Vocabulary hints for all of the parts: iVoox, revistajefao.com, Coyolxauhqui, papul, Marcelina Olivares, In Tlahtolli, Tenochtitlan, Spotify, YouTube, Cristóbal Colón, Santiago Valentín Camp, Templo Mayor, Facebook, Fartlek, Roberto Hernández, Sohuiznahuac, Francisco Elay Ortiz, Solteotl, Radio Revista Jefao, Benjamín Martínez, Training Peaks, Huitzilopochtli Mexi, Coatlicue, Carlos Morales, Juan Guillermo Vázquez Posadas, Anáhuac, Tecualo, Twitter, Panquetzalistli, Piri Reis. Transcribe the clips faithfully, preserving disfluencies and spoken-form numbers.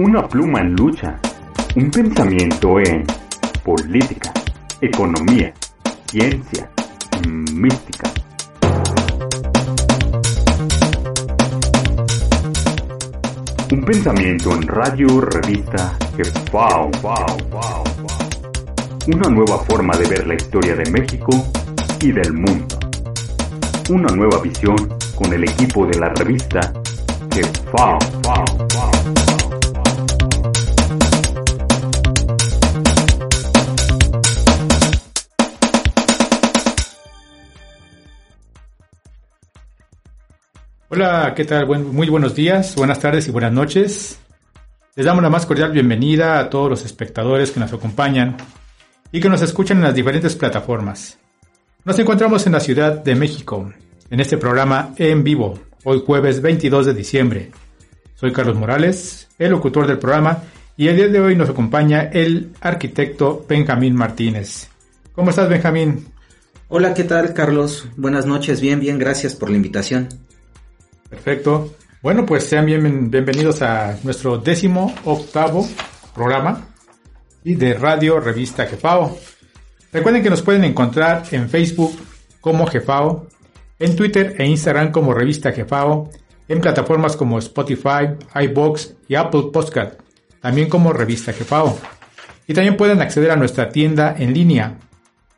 Una pluma en lucha, un pensamiento en política, economía, ciencia, mística. Un pensamiento en Radio Revista Jefao. Una nueva forma de ver la historia de México y del mundo. Una nueva visión con el equipo de la revista Jefao. Hola, ¿qué tal? Buen, muy buenos días, buenas tardes y buenas noches. Les damos la más cordial bienvenida a todos los espectadores que nos acompañan y que nos escuchan en las diferentes plataformas. Nos encontramos en la Ciudad de México, en este programa en vivo, hoy jueves veintidós de diciembre. Soy Carlos Morales, el locutor del programa, y el día de hoy nos acompaña el arquitecto Benjamín Martínez. ¿Cómo estás, Benjamín? Hola, ¿qué tal, Carlos? Buenas noches, bien, bien, gracias por la invitación. Perfecto. Bueno, pues sean bien, bienvenidos a nuestro décimo octavo programa y de Radio Revista Jefao. Recuerden que nos pueden encontrar en Facebook como Jefao, en Twitter e Instagram como Revista Jefao, en plataformas como Spotify, iVoox y Apple Podcast, también como Revista Jefao. Y también pueden acceder a nuestra tienda en línea.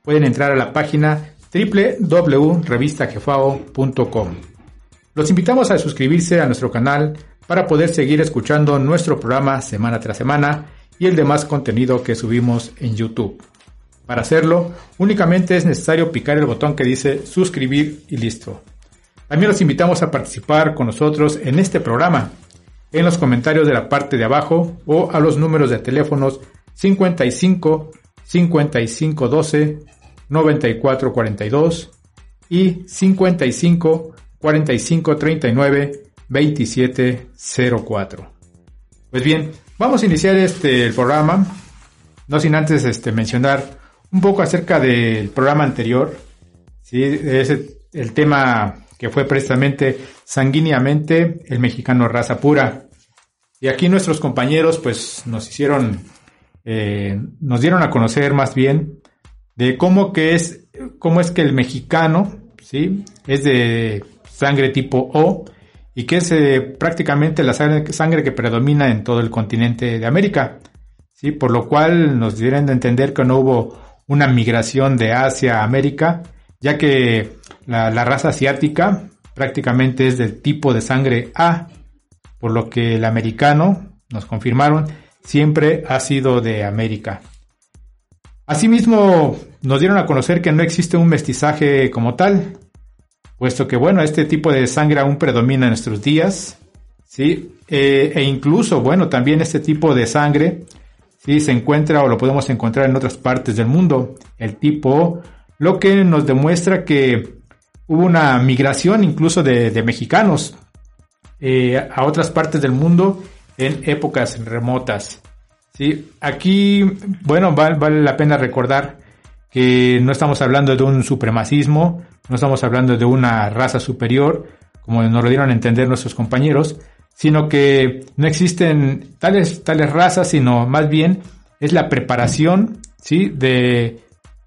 Pueden entrar a la página doble u doble u doble u punto revista jefao punto com. Los invitamos a suscribirse a nuestro canal para poder seguir escuchando nuestro programa semana tras semana y el demás contenido que subimos en YouTube. Para hacerlo, únicamente es necesario picar el botón que dice suscribir y listo. También los invitamos a participar con nosotros en este programa, en los comentarios de la parte de abajo o a los números de teléfonos cincuenta y cinco, cincuenta y cinco doce, noventa y cuatro cuarenta y dos y cincuenta y cinco cuarenta y cinco treinta y nueve veintisiete cero cuatro. Pues bien, vamos a iniciar este el programa, no sin antes este, mencionar un poco acerca del programa anterior, ¿sí? Es el tema que fue precisamente sanguíneamente el mexicano raza pura. Y aquí nuestros compañeros pues nos hicieron, eh, nos dieron a conocer más bien de cómo que es, cómo es que el mexicano, ¿sí?, es de sangre tipo O y que es eh, prácticamente la sangre, sangre que predomina en todo el continente de América, ¿sí? Por lo cual nos dieron de entender que no hubo una migración de Asia a América, ya que la, la raza asiática prácticamente es del tipo de sangre A, por lo que el americano, nos confirmaron, siempre ha sido de América. Asimismo, nos dieron a conocer que no existe un mestizaje como tal, puesto que, bueno, este tipo de sangre aún predomina en nuestros días, ¿sí? Eh, e incluso, bueno, también este tipo de sangre, ¿sí?, se encuentra o lo podemos encontrar en otras partes del mundo. El tipo O lo que nos demuestra que hubo una migración incluso de, de mexicanos eh, a otras partes del mundo en épocas remotas. ¿Sí? Aquí, bueno, val, vale la pena recordar que no estamos hablando de un supremacismo, no estamos hablando de una raza superior, como nos lo dieron a entender nuestros compañeros, sino que no existen tales, tales razas, sino más bien es la preparación, ¿sí?, de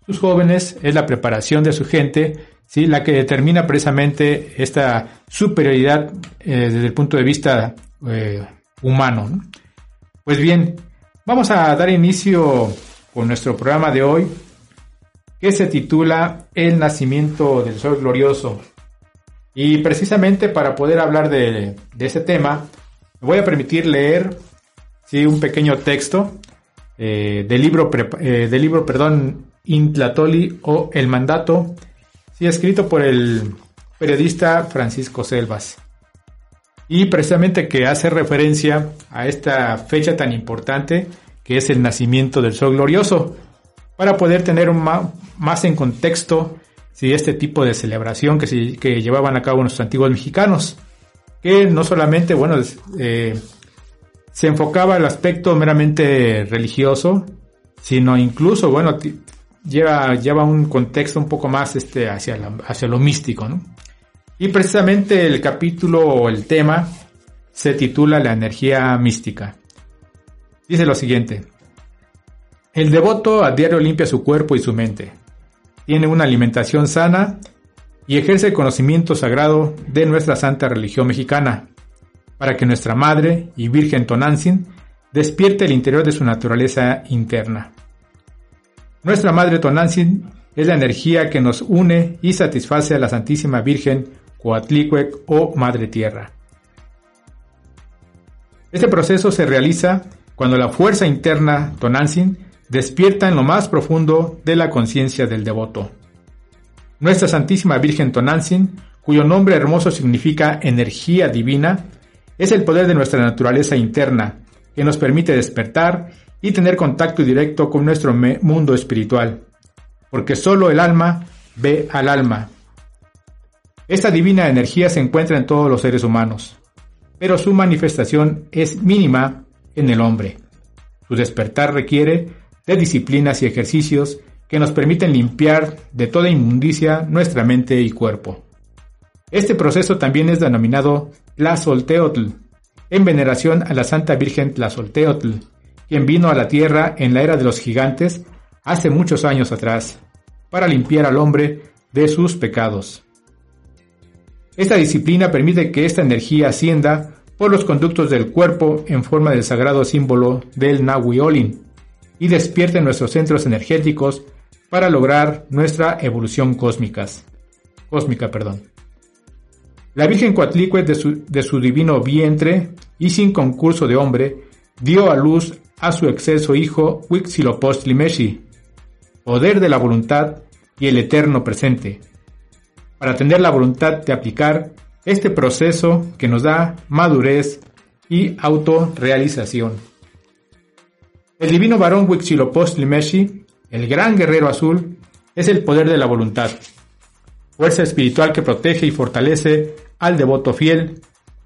sus jóvenes, es la preparación de su gente, ¿sí?, la que determina precisamente esta superioridad eh, desde el punto de vista eh, humano, ¿no? Pues bien, vamos a dar inicio con nuestro programa de hoy, que se titula El nacimiento del sol glorioso. Y precisamente para poder hablar de, de este tema, me voy a permitir leer, ¿sí?, un pequeño texto eh, del libro, pre, eh, del libro perdón, In Tlahtolli o El Mandato, ¿sí?, escrito por el periodista Francisco Selvas. Y precisamente que hace referencia a esta fecha tan importante que es el nacimiento del sol glorioso, para poder tener un ma, más en contexto, sí, este tipo de celebración que, se, que llevaban a cabo nuestros antiguos mexicanos, que no solamente, bueno, eh, se enfocaba al aspecto meramente religioso, sino incluso, bueno, t- lleva, lleva un contexto un poco más este, hacia, la, hacia lo místico, ¿no? Y precisamente el capítulo o el tema se titula La energía mística. Dice lo siguiente: el devoto a diario limpia su cuerpo y su mente, tiene una alimentación sana y ejerce el conocimiento sagrado de nuestra santa religión mexicana, para que nuestra madre y virgen Tonantzin despierte el interior de su naturaleza interna. Nuestra madre Tonantzin es la energía que nos une y satisface a la Santísima Virgen Coatlicue o Madre Tierra. Este proceso se realiza cuando la fuerza interna Tonantzin despierta en lo más profundo de la conciencia del devoto. Nuestra Santísima Virgen Tonantzin, cuyo nombre hermoso significa energía divina, es el poder de nuestra naturaleza interna, que nos permite despertar y tener contacto directo con nuestro me- mundo espiritual, porque solo el alma ve al alma. Esta divina energía se encuentra en todos los seres humanos, pero su manifestación es mínima en el hombre. Su despertar requiere de disciplinas y ejercicios que nos permiten limpiar de toda inmundicia nuestra mente y cuerpo. Este proceso también es denominado Solteotl, en veneración a la Santa Virgen Solteotl, quien vino a la tierra en la era de los gigantes hace muchos años atrás, para limpiar al hombre de sus pecados. Esta disciplina permite que esta energía ascienda por los conductos del cuerpo en forma del sagrado símbolo del Nahui Olin, y despierte nuestros centros energéticos para lograr nuestra evolución cósmicas, cósmica. Perdón. La Virgen Coatlicue de su, de su divino vientre y sin concurso de hombre dio a luz a su excelso hijo Huitzilopochtli Mexi, poder de la voluntad y el eterno presente, para tener la voluntad de aplicar este proceso que nos da madurez y autorrealización. El divino varón Huitzilopochtli Mexi, el gran guerrero azul, es el poder de la voluntad, fuerza espiritual que protege y fortalece al devoto fiel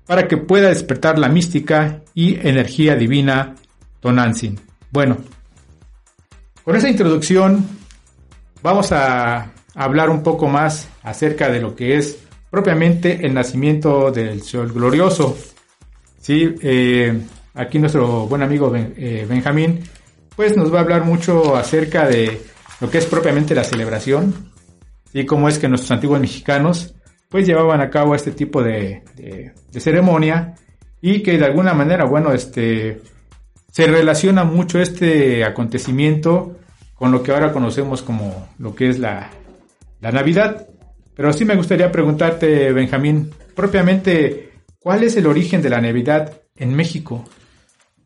para que pueda despertar la mística y energía divina Tonantzin. Bueno, con esa introducción vamos a hablar un poco más acerca de lo que es propiamente el nacimiento del sol glorioso. Sí, eh... Aquí nuestro buen amigo ben, eh, Benjamín, pues nos va a hablar mucho acerca de lo que es propiamente la celebración y cómo es que nuestros antiguos mexicanos pues llevaban a cabo este tipo de, de, de ceremonia, y que de alguna manera, bueno, este se relaciona mucho este acontecimiento con lo que ahora conocemos como lo que es la, la Navidad. Pero sí me gustaría preguntarte, Benjamín, propiamente, ¿cuál es el origen de la Navidad en México?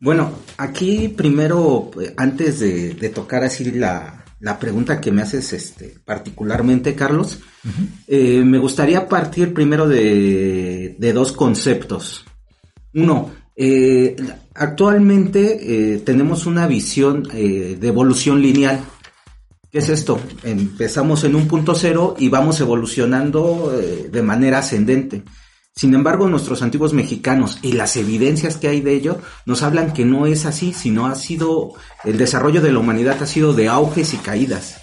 Bueno, aquí primero, antes de, de tocar así la, la pregunta que me haces este, particularmente, Carlos, uh-huh. eh, me gustaría partir primero de, de dos conceptos. Uno, eh, actualmente eh, tenemos una visión eh, de evolución lineal. ¿Qué es esto? Empezamos en un punto cero y vamos evolucionando eh, de manera ascendente. Sin embargo, nuestros antiguos mexicanos y las evidencias que hay de ello nos hablan que no es así, sino ha sido, el desarrollo de la humanidad ha sido de auges y caídas.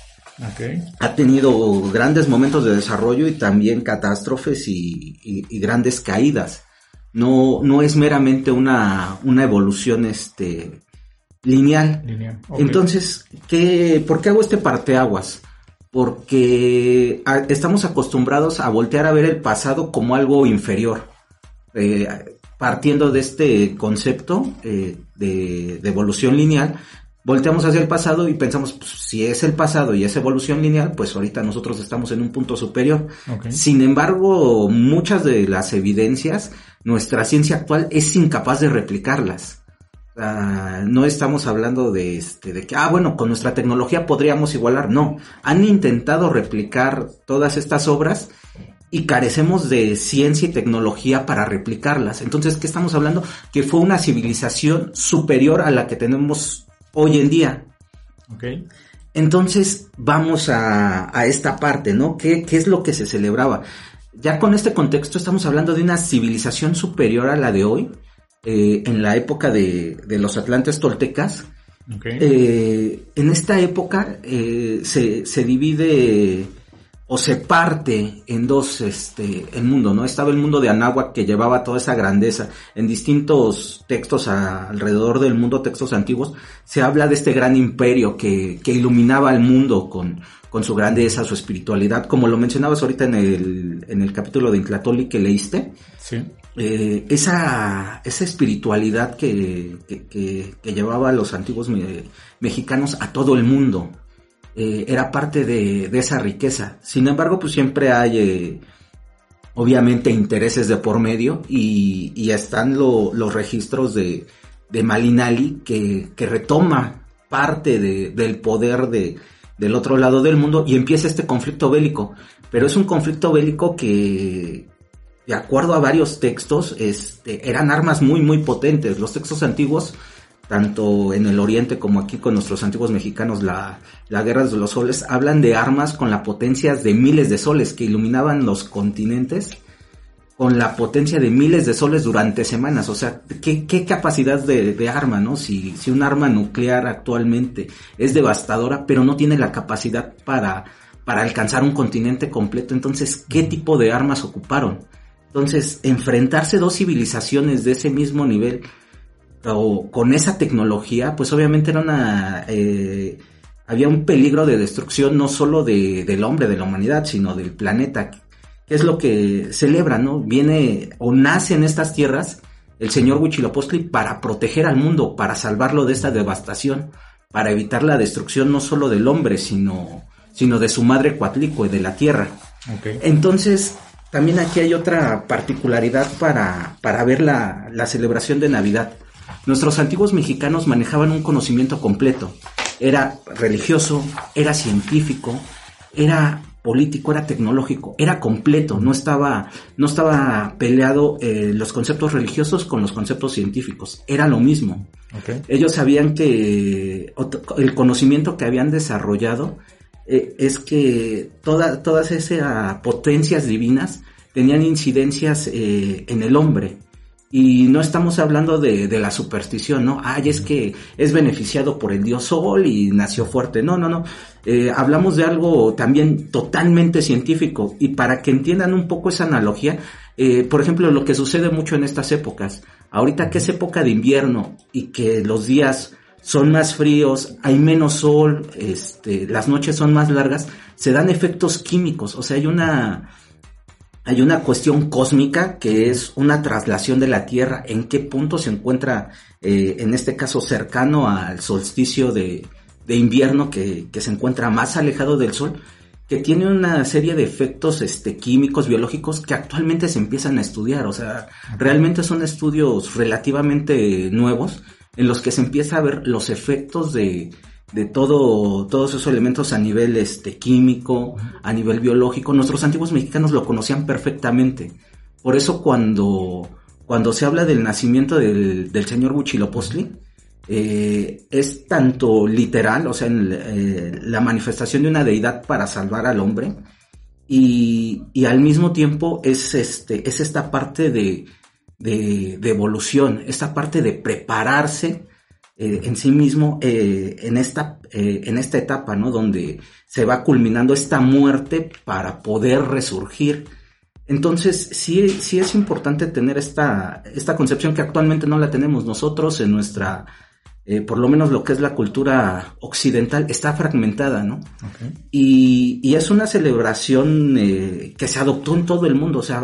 Okay. Ha tenido grandes momentos de desarrollo y también catástrofes y, y, y grandes caídas. No, no es meramente una, una evolución, este... lineal. Lineal. Okay. Entonces, ¿qué, ¿por qué hago este parteaguas? Porque a, estamos acostumbrados a voltear a ver el pasado como algo inferior. Eh, partiendo de este concepto eh, de, de evolución lineal, volteamos hacia el pasado y pensamos, pues, si es el pasado y es evolución lineal, pues ahorita nosotros estamos en un punto superior. Okay. Sin embargo, muchas de las evidencias, nuestra ciencia actual es incapaz de replicarlas. Uh, no estamos hablando de este de que, ah, bueno, con nuestra tecnología podríamos igualar. No, han intentado replicar todas estas obras y carecemos de ciencia y tecnología para replicarlas. Entonces, ¿qué estamos hablando? Que fue una civilización superior a la que tenemos hoy en día. Okay. Entonces, vamos a, a esta parte, ¿no? ¿Qué, qué es lo que se celebraba? Ya con este contexto estamos hablando de una civilización superior a la de hoy. Eh, en la época de, de los Atlantes Toltecas. Okay. eh, en esta época eh, se, se divide o se parte en dos este, el mundo, ¿no? Estaba el mundo de Anáhuac, que llevaba toda esa grandeza. En distintos textos a, alrededor del mundo, textos antiguos, se habla de este gran imperio que, que iluminaba el mundo con, con su grandeza, su espiritualidad, como lo mencionabas ahorita en el, en el capítulo de In Tlahtolli que leíste. Sí. Eh, esa, esa espiritualidad que, que, que, que llevaba a los antiguos me, mexicanos a todo el mundo, eh, era parte de, de esa riqueza. Sin embargo, pues siempre hay, eh, obviamente, intereses de por medio y, y están lo, los registros de, de Malinalli que, que retoma parte de, del poder de, del otro lado del mundo y empieza este conflicto bélico. Pero es un conflicto bélico que... De acuerdo a varios textos, este, eran armas muy, muy potentes. Los textos antiguos, tanto en el oriente como aquí con nuestros antiguos mexicanos, la, la Guerra de los Soles, hablan de armas con la potencia de miles de soles que iluminaban los continentes con la potencia de miles de soles durante semanas. O sea, ¿qué, qué capacidad de, de arma, no? Si, si un arma nuclear actualmente es devastadora, pero no tiene la capacidad para, para alcanzar un continente completo, entonces, ¿qué tipo de armas ocuparon? Entonces, enfrentarse dos civilizaciones de ese mismo nivel o con esa tecnología, pues obviamente era una, eh, había un peligro de destrucción no solo de, del hombre, de la humanidad, sino del planeta. Es lo que celebra, ¿no? Viene o nace en estas tierras el señor Huitzilopochtli para proteger al mundo, para salvarlo de esta devastación, para evitar la destrucción no solo del hombre, sino, sino de su madre Coatlicue, de la tierra. Okay. Entonces... También aquí hay otra particularidad para, para ver la, la celebración de Navidad. Nuestros antiguos mexicanos manejaban un conocimiento completo. Era religioso, era científico, era político, era tecnológico, era completo. No estaba, no estaba peleado eh, los conceptos religiosos con los conceptos científicos. Era lo mismo. Okay. Ellos sabían que el conocimiento que habían desarrollado es que toda, todas esas potencias divinas tenían incidencias eh, en el hombre. Y no estamos hablando de, de la superstición, ¿no? Ay, es que es beneficiado por el dios Sol y nació fuerte. No, no, no. Eh, hablamos de algo también totalmente científico. Y para que entiendan un poco esa analogía, eh, por ejemplo, lo que sucede mucho en estas épocas. Ahorita que es época de invierno y que los días... son más fríos, hay menos sol, este, las noches son más largas, se dan efectos químicos, o sea, hay una, hay una cuestión cósmica que es una traslación de la Tierra, en qué punto se encuentra, eh, en este caso cercano al solsticio de, de invierno, que, que se encuentra más alejado del sol, que tiene una serie de efectos este, químicos, biológicos, que actualmente se empiezan a estudiar, o sea, realmente son estudios relativamente nuevos, en los que se empieza a ver los efectos de, de todo, todos esos elementos a nivel este, químico, a nivel biológico. Nuestros antiguos mexicanos lo conocían perfectamente. Por eso cuando, cuando se habla del nacimiento del, del señor Huitzilopochtli, eh, es tanto literal, o sea, en, eh, la manifestación de una deidad para salvar al hombre, y, y al mismo tiempo es, este, es esta parte de, de, de evolución, esta parte de prepararse eh, en sí mismo eh, en, esta, eh, en esta etapa, ¿no? Donde se va culminando esta muerte para poder resurgir. Entonces, sí, sí es importante tener esta, esta concepción que actualmente no la tenemos nosotros en nuestra, eh, por lo menos lo que es la cultura occidental, está fragmentada, ¿no? Okay. Y, y es una celebración eh, que se adoptó en todo el mundo, o sea,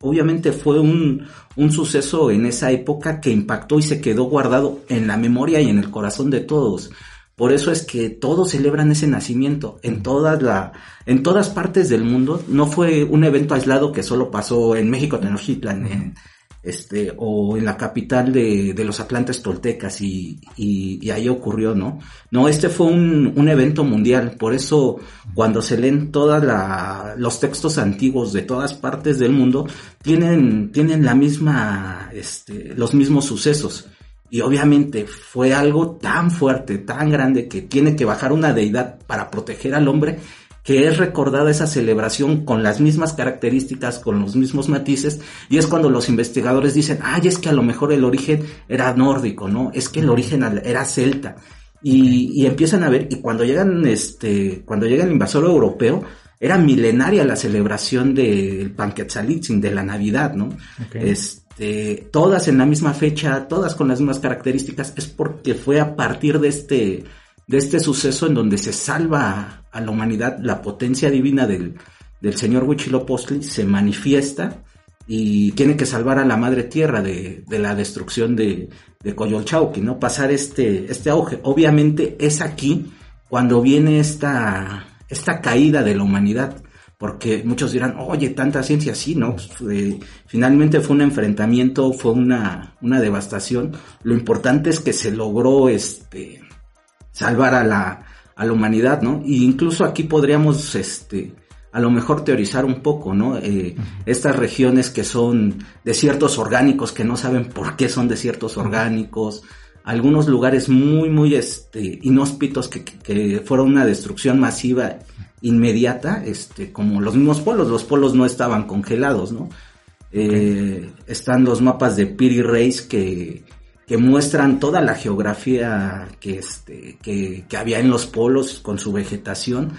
obviamente fue un, un suceso en esa época que impactó y se quedó guardado en la memoria y en el corazón de todos. Por eso es que todos celebran ese nacimiento en todas la, en todas partes del mundo. No fue un evento aislado que solo pasó en México, Tenochtitlan, en, este, o en la capital de, de los Atlantes Toltecas y, y, y ahí ocurrió, ¿no? No, este fue un, un evento mundial. Por eso cuando se leen todas la, los textos antiguos de todas partes del mundo, tienen, tienen la misma, este, los mismos sucesos. Y obviamente fue algo tan fuerte, tan grande, que tiene que bajar una deidad para proteger al hombre, que es recordada esa celebración con las mismas características, con los mismos matices, y es cuando los investigadores dicen, ay, es que a lo mejor el origen era nórdico, ¿no? Es que el origen era celta. Y, y empiezan a ver, y cuando llegan, este, cuando llega el invasor europeo, era milenaria la celebración del Panquetzalitzin, de la Navidad, ¿no? Okay. Este, Eh, todas en la misma fecha, todas con las mismas características, es porque fue a partir de este, de este suceso en donde se salva a la humanidad, la potencia divina del, del señor Huitzilopochtli se manifiesta y tiene que salvar a la madre tierra de, de la destrucción de, de Coyolxauhqui, ¿no? Pasar este, este auge. Obviamente es aquí cuando viene esta, esta caída de la humanidad. Porque muchos dirán, oye, tanta ciencia, sí, ¿no? Eh, finalmente fue un enfrentamiento, fue una, una devastación. Lo importante es que se logró este salvar a la, a la humanidad, ¿no? E incluso aquí podríamos, este, a lo mejor teorizar un poco, ¿no? Eh, uh-huh. Estas regiones que son desiertos orgánicos, que no saben por qué son desiertos orgánicos, algunos lugares muy, muy este, inhóspitos que, que, que fueron una destrucción masiva inmediata, este, como los mismos polos, los polos no estaban congelados, ¿no? Eh, okay. Están los mapas de Piri Reis que, que muestran toda la geografía que, este, que, que había en los polos con su vegetación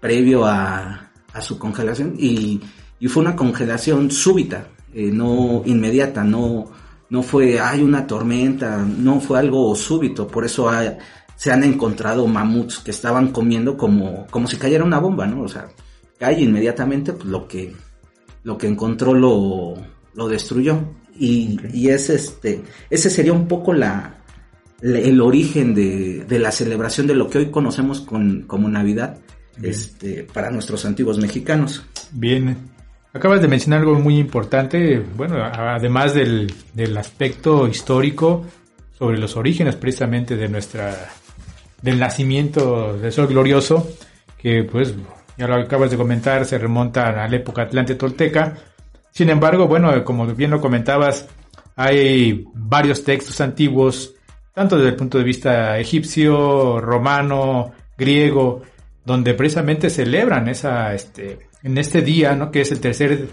previo a, a su congelación y, y fue una congelación súbita, eh, no inmediata, no, no fue, hay una tormenta, no fue algo súbito, por eso hay... Se han encontrado mamuts que estaban comiendo como, como si cayera una bomba, ¿no? O sea, cae inmediatamente, pues lo que, lo que encontró lo, lo destruyó. Y, okay. y es este, ese sería un poco la, la el origen de, de la celebración de lo que hoy conocemos con, como Navidad, okay. este, para nuestros antiguos mexicanos. Bien. Acabas de mencionar algo muy importante, bueno, además del, del aspecto histórico sobre los orígenes precisamente de nuestra... del nacimiento del sol glorioso, que pues, ya lo acabas de comentar, se remonta a la época Atlante Tolteca. Sin embargo, bueno, como bien lo comentabas, hay varios textos antiguos, tanto desde el punto de vista egipcio, romano, griego, donde precisamente celebran esa, este, en este día, ¿no? Que es el tercer,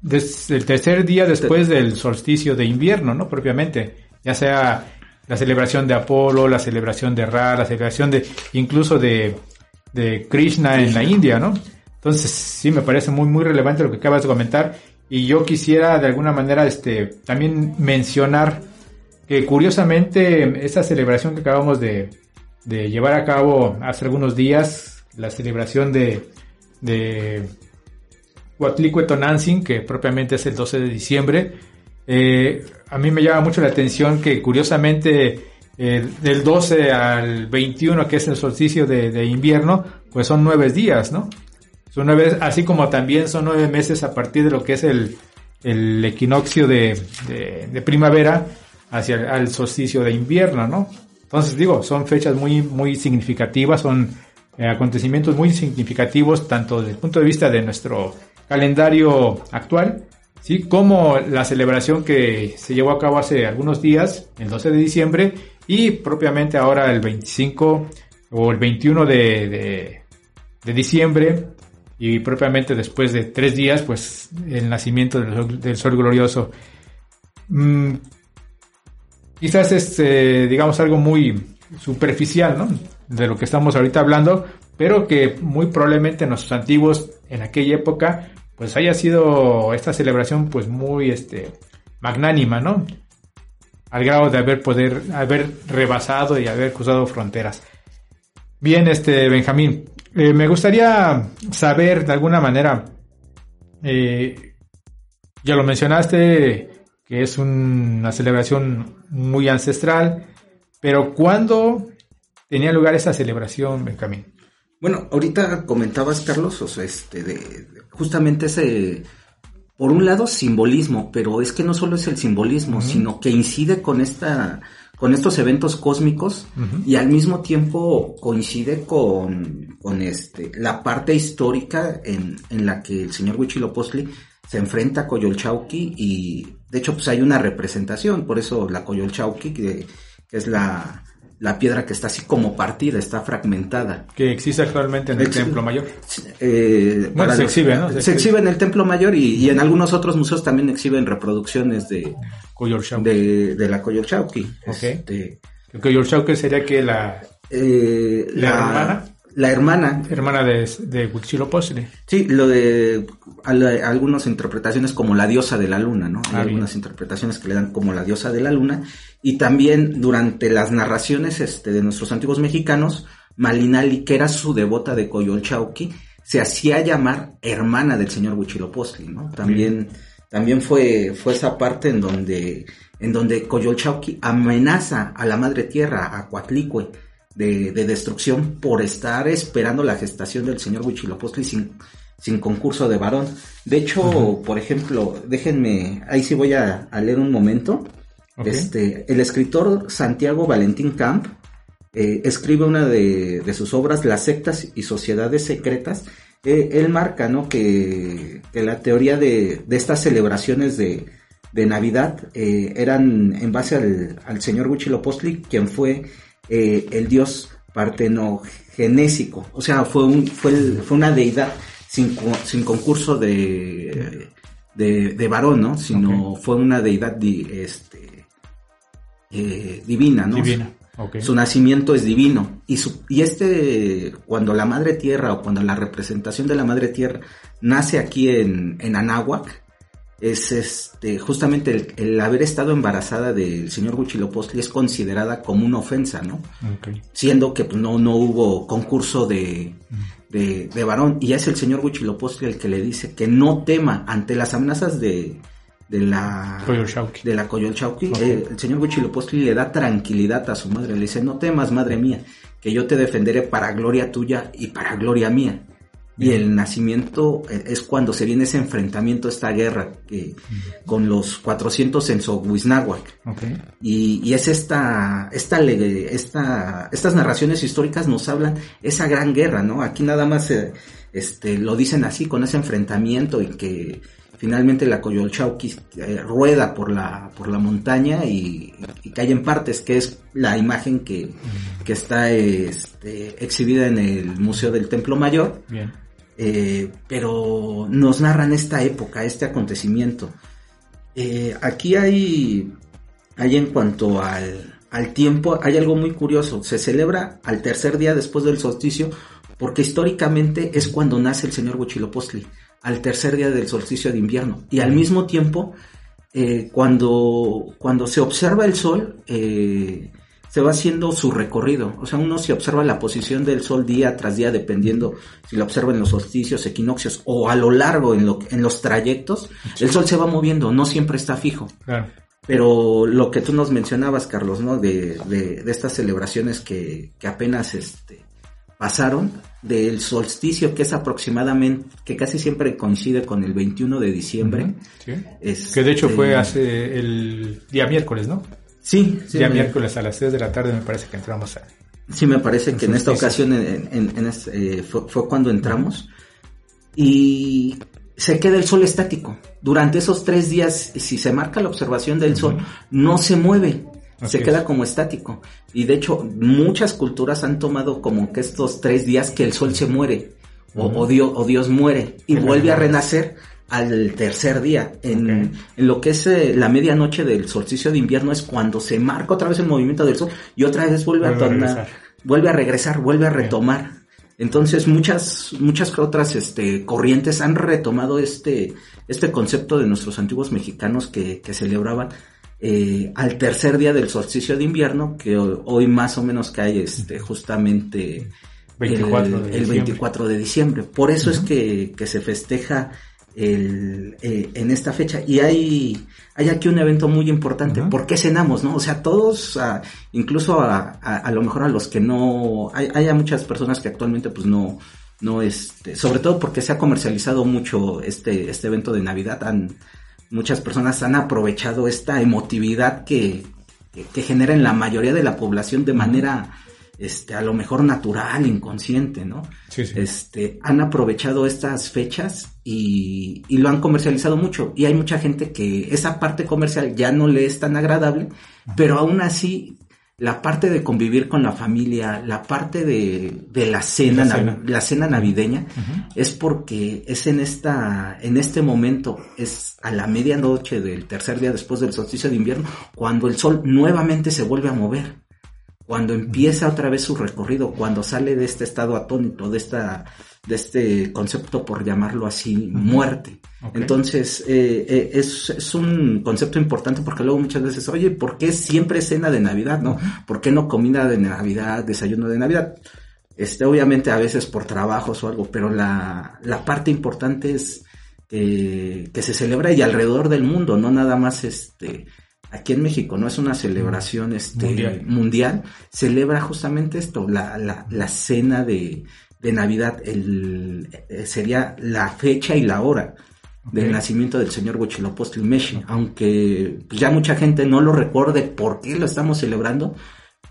des, el tercer día después del solsticio de invierno, ¿no? Propiamente, ya sea... la celebración de Apolo, la celebración de Ra, la celebración de incluso de, de Krishna en la India, ¿no? Entonces sí me parece muy muy relevante lo que acabas de comentar y yo quisiera de alguna manera este también mencionar que curiosamente esta celebración que acabamos de, de llevar a cabo hace algunos días, la celebración de, de Coatlicue Tonantzin, que propiamente es el doce de diciembre, eh, a mí me llama mucho la atención que curiosamente eh, del doce al veintiuno, que es el solsticio de, de invierno, pues son nueve días, ¿no? Son nueve, así como también son nueve meses a partir de lo que es el, el equinoccio de, de, de primavera hacia el al solsticio de invierno, ¿no? Entonces digo, son fechas muy, muy significativas, son eh, acontecimientos muy significativos tanto desde el punto de vista de nuestro calendario actual ¿sí? Como la celebración que se llevó a cabo hace algunos días, el doce de diciembre, y propiamente ahora el veinticinco o el veintiuno de, de, de diciembre, y propiamente después de tres días, pues el nacimiento del sol, del sol glorioso. Mm, quizás es, eh, digamos, algo muy superficial, ¿no?, de lo que estamos ahorita hablando, pero que muy probablemente nuestros antiguos en aquella época, pues haya sido esta celebración pues muy este, magnánima, ¿no?, al grado de haber poder haber rebasado y haber cruzado fronteras. Bien, este Benjamín, eh, me gustaría saber de alguna manera, eh, ya lo mencionaste, que es un, una celebración muy ancestral, pero ¿cuándo tenía lugar esa celebración, Benjamín? Bueno, ahorita comentabas, Carlos, o sea, este, de, justamente ese, por un lado, simbolismo, pero es que no solo es el simbolismo, uh-huh, sino que incide con esta, con estos eventos cósmicos, uh-huh, y al mismo tiempo coincide con, con este, la parte histórica en, en la que el señor Huitzilopochtli se enfrenta a Coyolxauhqui y, de hecho, pues hay una representación, por eso la Coyolxauhqui, que, que es la... la piedra que está así como partida, está fragmentada. Que existe actualmente en el Ex- Templo Mayor. Eh, bueno, se exhibe, los, ¿no? Se, se exhibe. exhibe en el Templo Mayor y, y en algunos otros museos también exhiben reproducciones de Coyolxauhqui. De, de la Coyolxauhqui. Okay. Este, Coyolxauhqui sería que la, eh, la, la hermana. La hermana. Hermana de, de Huitzilopochtli. Sí, lo de a la, a algunas interpretaciones como la diosa de la luna, ¿no? Hay ah, algunas bien. interpretaciones que le dan como la diosa de la luna. Y también durante las narraciones este, de nuestros antiguos mexicanos, Malinalli, que era su devota de Coyolxauhqui, se hacía llamar hermana del señor Huitzilopochtli, ¿no? También, también fue, fue esa parte en donde, en donde Coyolxauhqui amenaza a la madre tierra, a Coatlicue, De, de destrucción por estar esperando la gestación del señor Huitzilopochtli sin, sin concurso de varón. De hecho, uh-huh, por ejemplo, déjenme, ahí sí voy a, a leer un momento. Okay. Este, el escritor Santiago Valentín Camp eh, escribe una de, de sus obras, Las sectas y sociedades secretas. Eh, él marca, ¿no?, que, que la teoría de, de estas celebraciones de, de Navidad eh, eran en base al, al señor Huitzilopochtli, quien fue Eh, el dios partenogenésico, o sea, fue un fue, el, fue una deidad sin, sin concurso de, de, de varón, ¿no? Sino okay. fue una deidad di, este, eh, divina, ¿no? Divina. Okay. Su nacimiento es divino y su, y este cuando la madre tierra o cuando la representación de la madre tierra nace aquí en, en Anáhuac, es este justamente el, el haber estado embarazada del señor Huitzilopochtli es considerada como una ofensa, ¿no? Okay. Siendo que no, no hubo concurso de, de, de varón, y es el señor Huitzilopochtli el que le dice que no tema ante las amenazas de, de la Coyolxauhqui. De la Coyolxauhqui. Okay. Eh, el señor Huitzilopochtli le da tranquilidad a su madre, le dice: no temas, madre mía, que yo te defenderé para gloria tuya y para gloria mía. Y el nacimiento es cuando se viene ese enfrentamiento, esta guerra eh, con los cuatrocientos en Sohuiznahuac. Okay. Y, y es esta, esta, esta, estas narraciones históricas nos hablan esa gran guerra, ¿no? Aquí nada más eh, este, lo dicen así, con ese enfrentamiento en que finalmente la Coyolxauhqui eh, rueda por la, por la montaña y, y cae en partes, que es la imagen que, que está eh, este, exhibida en el Museo del Templo Mayor. Bien. Eh, pero nos narran esta época, este acontecimiento. Eh, aquí hay, hay en cuanto al, al tiempo, hay algo muy curioso. Se celebra al tercer día después del solsticio, porque históricamente es cuando nace el señor Huitzilopochtli, al tercer día del solsticio de invierno. Y al mismo tiempo, eh, cuando, cuando se observa el sol, eh, se va haciendo su recorrido. O sea, uno se observa la posición del sol día tras día, dependiendo si lo observa en los solsticios, equinoccios o a lo largo en, lo, en los trayectos. Sí. El sol se va moviendo, no siempre está fijo. Claro. Pero lo que tú nos mencionabas, Carlos, ¿no?, de, de, de estas celebraciones que, que apenas este, pasaron, del solsticio, que es aproximadamente, que casi siempre coincide con el veintiuno de diciembre. Uh-huh. Sí. Este, que de hecho fue hace el día miércoles, ¿no? Sí, sí. Ya me... miércoles a las seis de la tarde me parece que entramos a... Sí, me parece en que en esta ocasión en, en, en este, eh, fue, fue cuando entramos. Y se queda el sol estático. Durante esos tres días, si se marca la observación del uh-huh. sol, no se mueve. Así se queda es. como estático. Y de hecho, muchas culturas han tomado como que estos tres días que el sol se muere. Uh-huh. O, o, Dios, o Dios muere. Y uh-huh. vuelve a renacer al tercer día. En, okay. en lo que es eh, la medianoche del solsticio de invierno es cuando se marca otra vez el movimiento del sol. Y otra vez vuelve, vuelve a tornar. A vuelve a regresar, vuelve a retomar. Okay. Entonces muchas muchas otras este, corrientes han retomado este este concepto de nuestros antiguos mexicanos que, que celebraban eh, al tercer día del solsticio de invierno, que hoy más o menos cae este, justamente veinticuatro de diciembre Por eso uh-huh. es que, que se festeja el, eh, en esta fecha. Y hay, hay aquí un evento muy importante. Uh-huh. ¿Por qué cenamos, no? O sea, todos, a, incluso a, a, a lo mejor a los que no, hay, hay muchas personas que actualmente pues no, no este, sobre todo porque se ha comercializado mucho este, este evento de Navidad. Han, muchas personas han aprovechado esta emotividad que, que, que genera en la mayoría de la población de manera Este, a lo mejor natural, inconsciente, ¿no? Sí, sí. Este, han aprovechado estas fechas y, y lo han comercializado mucho. Y hay mucha gente que esa parte comercial ya no le es tan agradable, ajá. pero aún así, la parte de convivir con la familia, la parte de, de la cena, la cena, la cena navideña, ajá. es porque es en esta, en este momento, es a la medianoche del tercer día después del solsticio de invierno, cuando el sol nuevamente se vuelve a mover. Cuando empieza otra vez su recorrido, cuando sale de este estado atónito, de esta, de este concepto, por llamarlo así, muerte. Okay. Entonces, eh, eh, es, es un concepto importante porque luego muchas veces, oye, ¿por qué siempre cena de Navidad, no? ¿Por qué no comida de Navidad, desayuno de Navidad? Este, obviamente a veces por trabajos o algo, pero la, la parte importante es eh, que se celebra y alrededor del mundo, no nada más este... Aquí en México, ¿no? Es una celebración este, mundial. mundial. Celebra justamente esto, la, la, la cena de, de Navidad. El, sería la fecha y la hora okay. del nacimiento del señor Huitzilopochtli Mexi. Okay. Aunque pues, ya mucha gente no lo recuerde por qué lo estamos celebrando,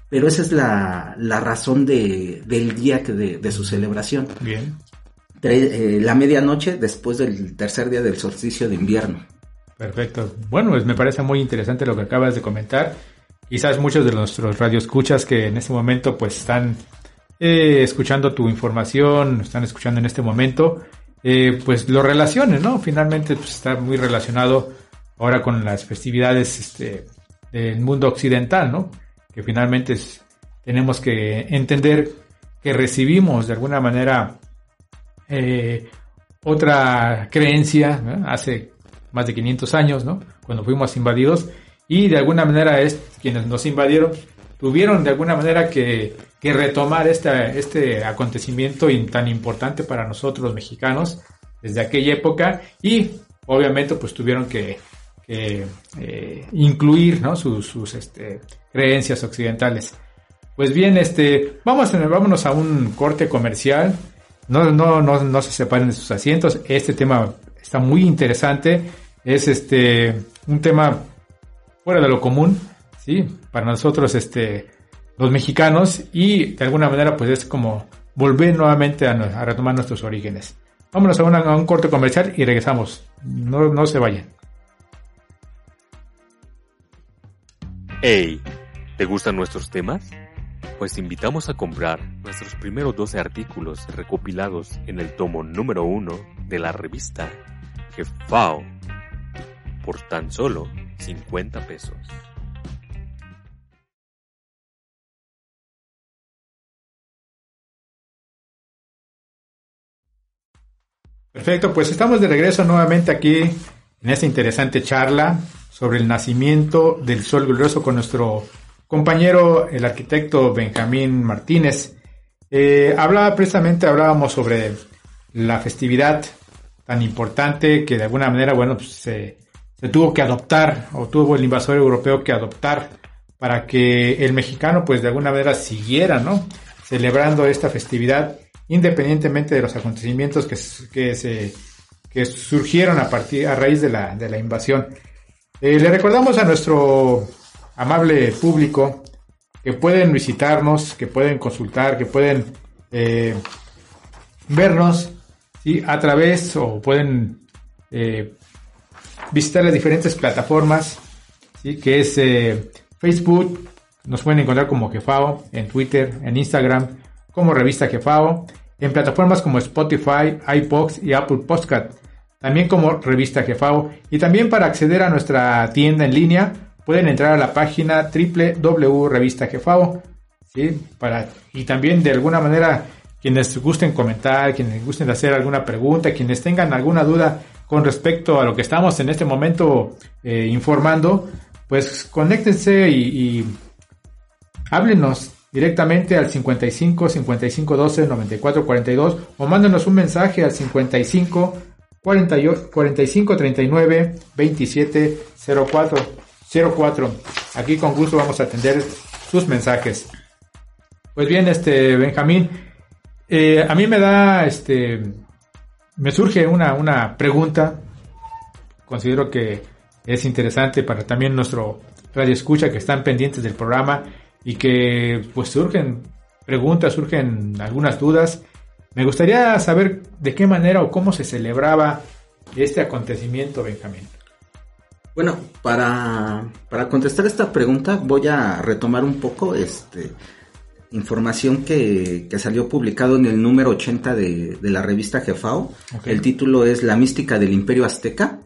pero esa es la, la razón de, del día que de, de su celebración. Bien. Tre, eh, la medianoche después del tercer día del solsticio de invierno. Perfecto. Bueno, pues me parece muy interesante lo que acabas de comentar. Quizás muchos de nuestros radioescuchas que en este momento pues están eh, escuchando tu información, están escuchando en este momento, eh, pues lo relacionen, ¿no? Finalmente pues está muy relacionado ahora con las festividades este, del mundo occidental, ¿no? Que finalmente es, tenemos que entender que recibimos de alguna manera eh, otra creencia, ¿no? Hace más de quinientos años, ¿no? Cuando fuimos invadidos y de alguna manera es quienes nos invadieron tuvieron de alguna manera que, que retomar este, este acontecimiento tan importante para nosotros los mexicanos desde aquella época y obviamente pues tuvieron que, que eh, incluir, ¿no? Sus, sus este, creencias occidentales. Pues bien, este, vamos, vámonos a un corte comercial. No, no, no, no se separen de sus asientos. Este tema está muy interesante, es este un tema fuera de lo común, sí, para nosotros este los mexicanos y de alguna manera pues es como volver nuevamente a, a retomar nuestros orígenes. Vámonos a, una, a un corte comercial y regresamos. No, no se vayan. Hey, ¿te gustan nuestros temas? Pues te invitamos a comprar nuestros primeros doce artículos recopilados en el tomo número uno de la revista Jefao por tan solo cincuenta pesos. Perfecto, pues estamos de regreso nuevamente aquí en esta interesante charla sobre el nacimiento del sol glorioso con nuestro compañero, el arquitecto Benjamín Martínez. Eh, hablaba precisamente, hablábamos sobre la festividad tan importante que de alguna manera, bueno, pues se, se tuvo que adoptar o tuvo el invasor europeo que adoptar para que el mexicano pues de alguna manera siguiera, ¿no? Celebrando esta festividad independientemente de los acontecimientos que, que se, que surgieron a partir, a raíz de la, de la invasión. Eh, le recordamos a nuestro amable público que pueden visitarnos, que pueden consultar, que pueden eh, vernos, ¿sí? A través o pueden eh, visitar las diferentes plataformas, ¿sí? Que es eh, Facebook, nos pueden encontrar como Jefao, en Twitter, en Instagram, como Revista Jefao, en plataformas como Spotify, iVoox y Apple Podcast, también como Revista Jefao. Y también para acceder a nuestra tienda en línea, pueden entrar a la página doble u doble u doble u punto revista jefao, ¿sí? Para, y también de alguna manera, quienes gusten comentar, quienes gusten hacer alguna pregunta, quienes tengan alguna duda con respecto a lo que estamos en este momento eh, informando, pues conéctense y, y háblenos directamente al cincuenta y cinco, cincuenta y cinco doce, noventa y cuatro cuarenta y dos o mándenos un mensaje al cincuenta y cinco, cuarenta y ocho, cuarenta y cinco, treinta y nueve, veintisiete, cero cuatro, cero cuatro. Aquí con gusto vamos a atender sus mensajes. Pues bien, este Benjamín, eh, a mí me da, este, me surge una, una pregunta, considero que es interesante para también nuestro radioescucha que están pendientes del programa y que pues surgen preguntas, surgen algunas dudas. Me gustaría saber de qué manera o cómo se celebraba este acontecimiento, Benjamín. Bueno, para, para contestar esta pregunta voy a retomar un poco este, información que, que salió publicado en el número ochenta de, de la revista Jefao. Okay. El título es La mística del Imperio Azteca.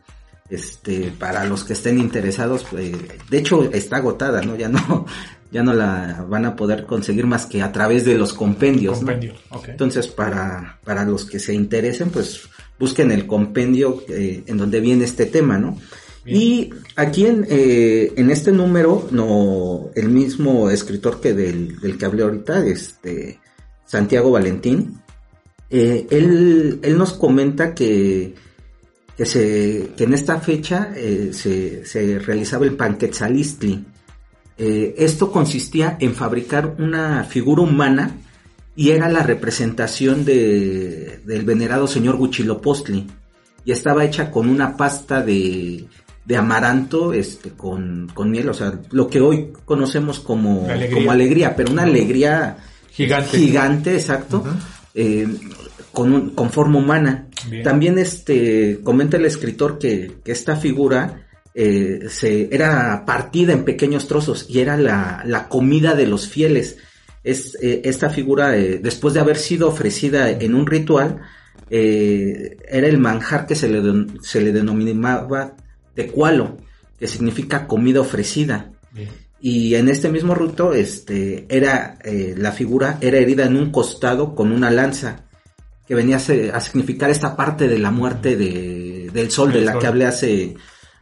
Este, para los que estén interesados, eh, de hecho está agotada, ¿no? Ya no... ya no la van a poder conseguir más que a través de los compendios. Compendio, ¿no? Okay. Entonces, para, para los que se interesen, pues busquen el compendio eh, en donde viene este tema, ¿no? Bien. Y aquí en, eh, en este número, no, el mismo escritor que del, del que hablé ahorita, este Santiago Valentín, eh, él, él nos comenta que, que, se, que en esta fecha eh, se, se realizaba el Panquetzalistli. Eh, esto consistía en fabricar una figura humana y era la representación de, del venerado señor Huitzilopochtli, y estaba hecha con una pasta de, de amaranto este, con, con miel, o sea, lo que hoy conocemos como alegría, como alegría pero una alegría gigante, gigante exacto, uh-huh. eh, con, un, con forma humana. Bien. También este, comenta el escritor que, que esta figura... Eh, se, era partida en pequeños trozos y era la, la comida de los fieles. Es, eh, esta figura, eh, después de haber sido ofrecida en un ritual, eh, era el manjar que se le, de, se le denominaba Tecualo, que significa comida ofrecida. Bien. Y en este mismo rito, este, era, eh, la figura era herida en un costado con una lanza, que venía a, a significar esta parte de la muerte de, del sol, el de la sol. que hablé hace...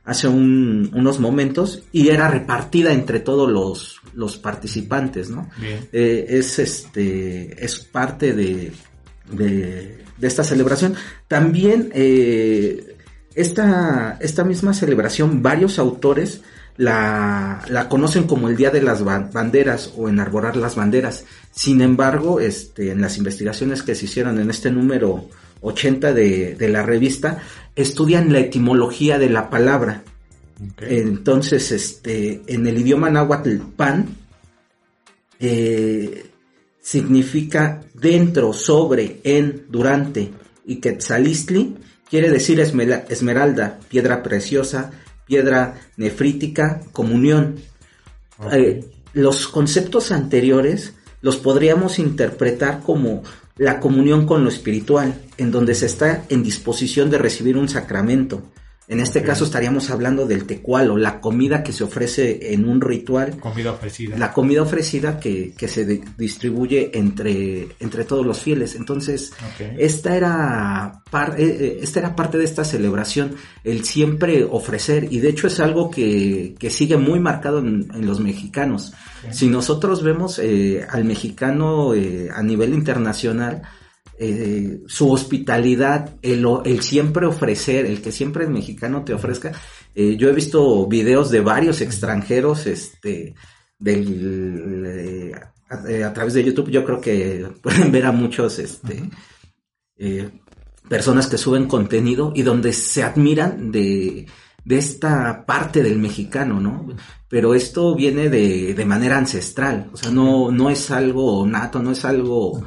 hace un, unos momentos, y era repartida entre todos los, los participantes, ¿no? Bien. Eh, es este, es parte de, de, de esta celebración. También, eh, esta, esta misma celebración, varios autores la, la conocen como el Día de las Banderas o enarborar las banderas. Sin embargo, este, en las investigaciones que se hicieron en este número ochenta de, de la revista, estudian la etimología de la palabra. Okay. Entonces, este, en el idioma náhuatl, pan eh, significa dentro, sobre, en, durante, y quetzalistli quiere decir esmela, esmeralda, piedra preciosa, piedra nefrítica, comunión. Okay. Eh, los conceptos anteriores los podríamos interpretar como la comunión con lo espiritual, en donde se está en disposición de recibir un sacramento. En este okay. caso estaríamos hablando del tecualo, la comida que se ofrece en un ritual. Comida ofrecida. La comida ofrecida que, que se de, distribuye entre, entre todos los fieles. Entonces, okay. esta, era par, eh, esta era parte de esta celebración, el siempre ofrecer. Y de hecho es algo que, que sigue muy marcado en, en los mexicanos. Okay. Si nosotros vemos eh, al mexicano eh, a nivel internacional... Eh, su hospitalidad, el, el siempre ofrecer, el que siempre el mexicano te ofrezca. Eh, yo he visto videos de varios extranjeros este, del, eh, a, a través de YouTube. Yo creo que pueden ver a muchos este, eh, personas que suben contenido y donde se admiran de, de esta parte del mexicano, ¿no? Pero esto viene de, de manera ancestral, o sea, no, no es algo nato, no es algo...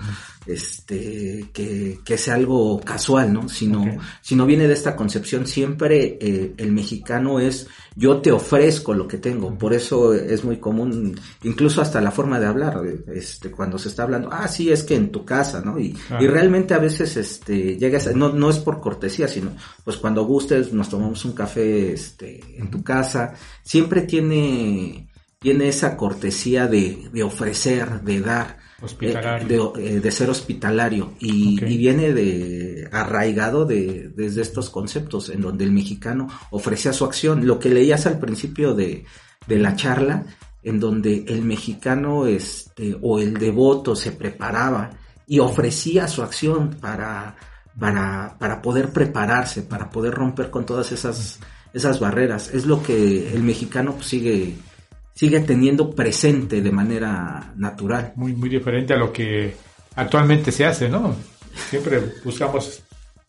este que, que sea algo casual, ¿no? Sino, okay. sino viene de esta concepción. Siempre eh, el mexicano es yo te ofrezco lo que tengo. Por eso es muy común, incluso hasta la forma de hablar, este, cuando se está hablando, ah, sí, es que en tu casa, ¿no? Y, ah. y realmente a veces este llegas, no, no es por cortesía, sino pues cuando gustes nos tomamos un café este en tu casa. Siempre tiene, tiene esa cortesía de, de ofrecer, de dar. Hospitalario. De, de, de ser hospitalario y, okay. y viene de arraigado de, desde estos conceptos en donde el mexicano ofrecía su acción, lo que leías al principio de, de la charla, en donde el mexicano este o el devoto se preparaba y ofrecía su acción para, para, para poder prepararse, para poder romper con todas esas, esas barreras. Es lo que el mexicano sigue sigue teniendo presente de manera natural. Muy, muy diferente a lo que actualmente se hace, ¿no? Siempre buscamos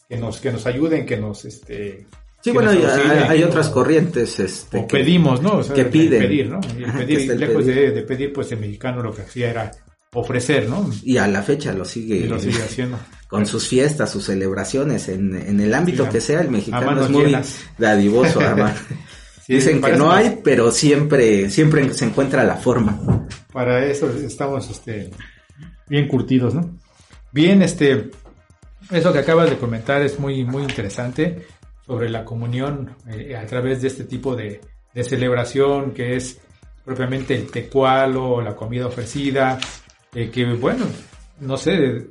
que nos, que nos ayuden, que nos, este... Sí, bueno, hay, hay otras corrientes, este... O que, pedimos, ¿no? O sea, que piden. Pedir, ¿no? Y Ajá, pedir, y lejos pedir. De, de pedir, pues el mexicano lo que hacía era ofrecer, ¿no? Y a la fecha lo sigue... Y lo sigue haciendo. Con sus fiestas, sus celebraciones, en, en el ámbito sí, que sea, el mexicano es muy llenas. Dadivoso, además. Sí, dicen que no hay, pero siempre siempre se encuentra la forma. Para eso estamos este, bien curtidos, ¿no? Bien, este, eso que acabas de comentar es muy, muy interesante sobre la comunión eh, a través de este tipo de, de celebración que es propiamente el tecualo, la comida ofrecida, eh, que bueno, no sé,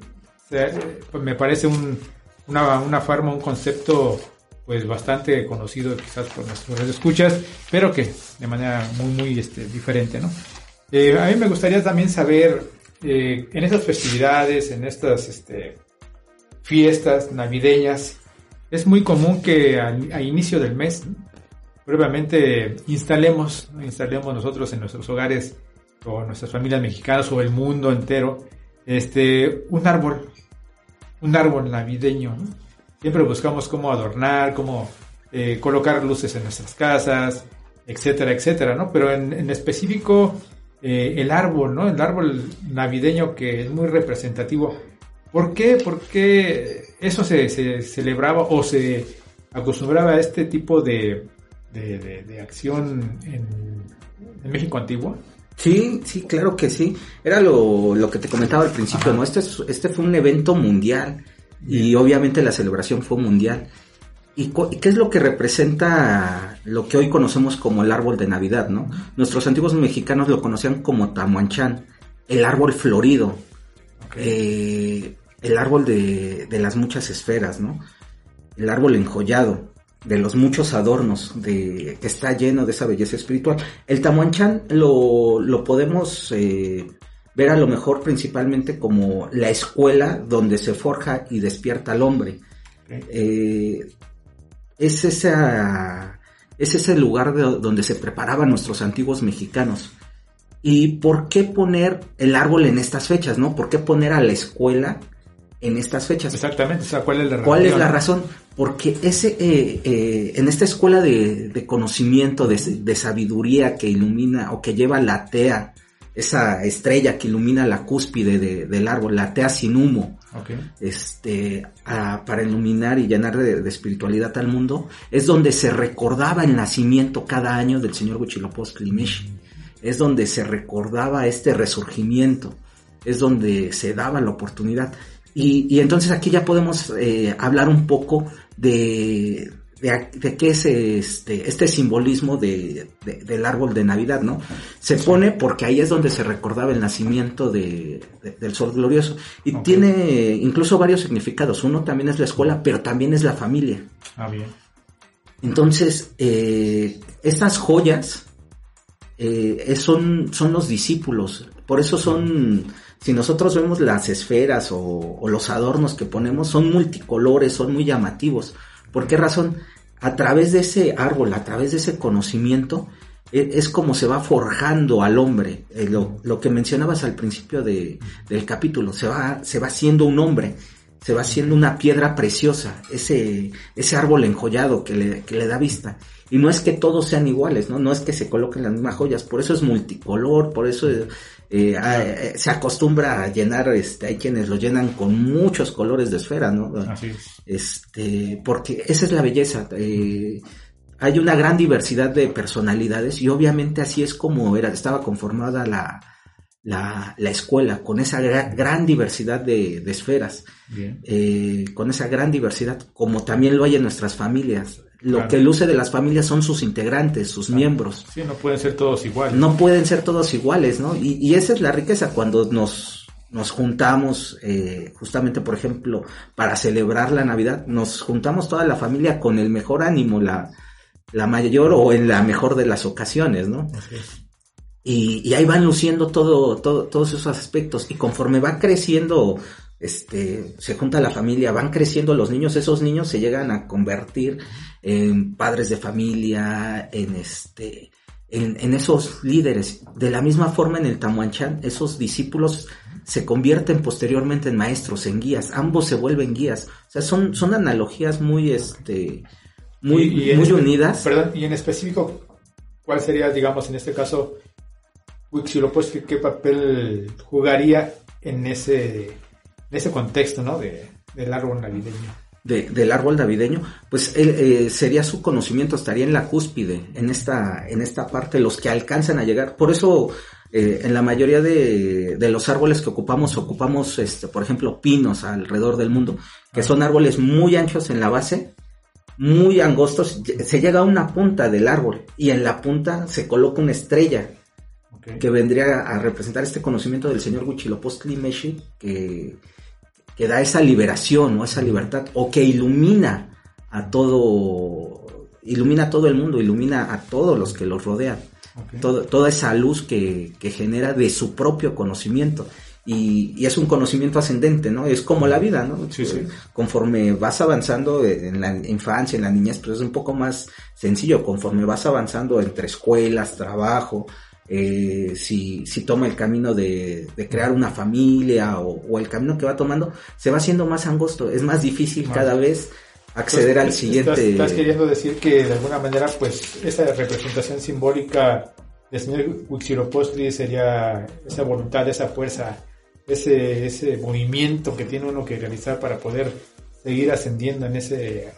me parece un, una, una forma, un concepto pues bastante conocido quizás por nuestros escuchas, pero que de manera muy, muy este, diferente, ¿no? Eh, a mí me gustaría también saber, eh, en estas festividades, en estas este, fiestas navideñas, es muy común que al, al inicio del mes, ¿no? previamente instalemos, instalemos nosotros en nuestros hogares, o nuestras familias mexicanas, o el mundo entero, este, un árbol, un árbol navideño, ¿no? Siempre buscamos cómo adornar, cómo eh, colocar luces en nuestras casas, etcétera, etcétera, ¿no? Pero en, en específico eh, el árbol, ¿no? El árbol navideño que es muy representativo. ¿Por qué? ¿Por qué eso se, se celebraba o se acostumbraba a este tipo de, de, de, de acción en, en México antiguo? Sí, sí, claro que sí. Era lo, lo que te comentaba al principio, Ajá. ¿no? Este, este fue un evento mundial. Y obviamente la celebración fue mundial. ¿Y qué es lo que representa lo que hoy conocemos como el árbol de Navidad, no? Nuestros antiguos mexicanos lo conocían como Tamoanchan, el árbol florido, okay. eh, el árbol de, de las muchas esferas, ¿no? El árbol enjollado, de los muchos adornos, de que está lleno de esa belleza espiritual. El Tamoanchan lo, lo podemos... Eh, ver a lo mejor principalmente como la escuela donde se forja y despierta al hombre. Okay. Eh, es, esa, es ese lugar de, donde se preparaban nuestros antiguos mexicanos. ¿Y por qué poner el árbol en estas fechas, no? ¿Por qué poner a la escuela en estas fechas? Exactamente, o sea, ¿cuál es la razón? ¿Cuál es la razón? Porque ese, eh, eh, en esta escuela de, de conocimiento, de, de sabiduría que ilumina o que lleva la tea, esa estrella que ilumina la cúspide de, del árbol, la tea sin humo, okay. este, a, para iluminar y llenar de, de espiritualidad al mundo, es donde se recordaba el nacimiento cada año del señor Huitzilopochtli Mexi, es donde se recordaba este resurgimiento, es donde se daba la oportunidad. Y, y entonces aquí ya podemos eh, hablar un poco de... De, de qué es este, este simbolismo de, de, del árbol de Navidad, ¿no? Se pone porque ahí es donde se recordaba el nacimiento de, de, del sol glorioso. Y okay. tiene incluso varios significados. Uno también es la escuela, pero también es la familia. Ah, bien. Entonces, eh, estas joyas eh, son, son los discípulos. Por eso son... Si nosotros vemos las esferas o, o los adornos que ponemos, son multicolores, son muy llamativos. ¿Por qué razón? A través de ese árbol, a través de ese conocimiento, es como se va forjando al hombre. Eh, lo, lo que mencionabas al principio de, del capítulo, se va, se va haciendo un hombre, se va haciendo una piedra preciosa, ese, ese árbol enjollado que le, que le da vista. Y no es que todos sean iguales, ¿no? No es que se coloquen las mismas joyas, por eso es multicolor, por eso eh, a, se acostumbra a llenar, este, hay quienes lo llenan con muchos colores de esfera, ¿no? Así es. Este, porque esa es la belleza, eh, hay una gran diversidad de personalidades y obviamente así es como era, estaba conformada la, la, la escuela, con esa gran, gran diversidad de, de esferas, bien. Eh, con esa gran diversidad, como también lo hay en nuestras familias. Lo claro. que luce de las familias son sus integrantes, sus claro. miembros. Sí, no pueden ser todos iguales. No pueden ser todos iguales, ¿no? Y, y esa es la riqueza cuando nos, nos juntamos, eh, justamente, por ejemplo, para celebrar la Navidad, nos juntamos toda la familia con el mejor ánimo, la, la mayor o en la mejor de las ocasiones, ¿no? Así es. Y, y ahí van luciendo todo, todo, todos esos aspectos. Y conforme va creciendo... Este, se junta la familia, van creciendo los niños, esos niños se llegan a convertir en padres de familia, en este, en, en esos líderes. De la misma forma en el Tamoanchan, esos discípulos se convierten posteriormente en maestros, en guías, ambos se vuelven guías. O sea, son, son analogías muy, este, muy, y, y muy en, unidas. Perdón, y en específico, ¿cuál sería, digamos, en este caso, Huitzilopochtli, qué papel jugaría en ese... ese contexto, ¿no? De, del árbol navideño. De, del árbol navideño, pues él, eh, sería su conocimiento, estaría en la cúspide, en esta, en esta parte, los que alcanzan a llegar. Por eso, eh, en la mayoría de, de los árboles que ocupamos, ocupamos, este, por ejemplo, pinos alrededor del mundo, que son árboles muy anchos en la base, muy angostos, se llega a una punta del árbol y en la punta se coloca una estrella. Okay. Que vendría a representar este conocimiento del señor Huitzilopochtli Mexi, que, que da esa liberación o esa libertad, o que ilumina a todo, ilumina a todo el mundo, ilumina a todos los que los rodean, okay. Todo, toda esa luz que, que genera de su propio conocimiento, y, y es un conocimiento ascendente, ¿no? Es como la vida, ¿no? Sí, sí. Conforme vas avanzando en la infancia, en la niñez, pero es un poco más sencillo, conforme vas avanzando entre escuelas, trabajo... Eh, si, si toma el camino de, de crear una familia o, o el camino que va tomando, se va haciendo más angosto, es más difícil vale. cada vez acceder pues, al siguiente. Estás, estás queriendo decir que de alguna manera pues esa representación simbólica del señor Huitzilopochtli sería esa voluntad, esa fuerza, ese, ese movimiento que tiene uno que realizar para poder seguir ascendiendo en ese...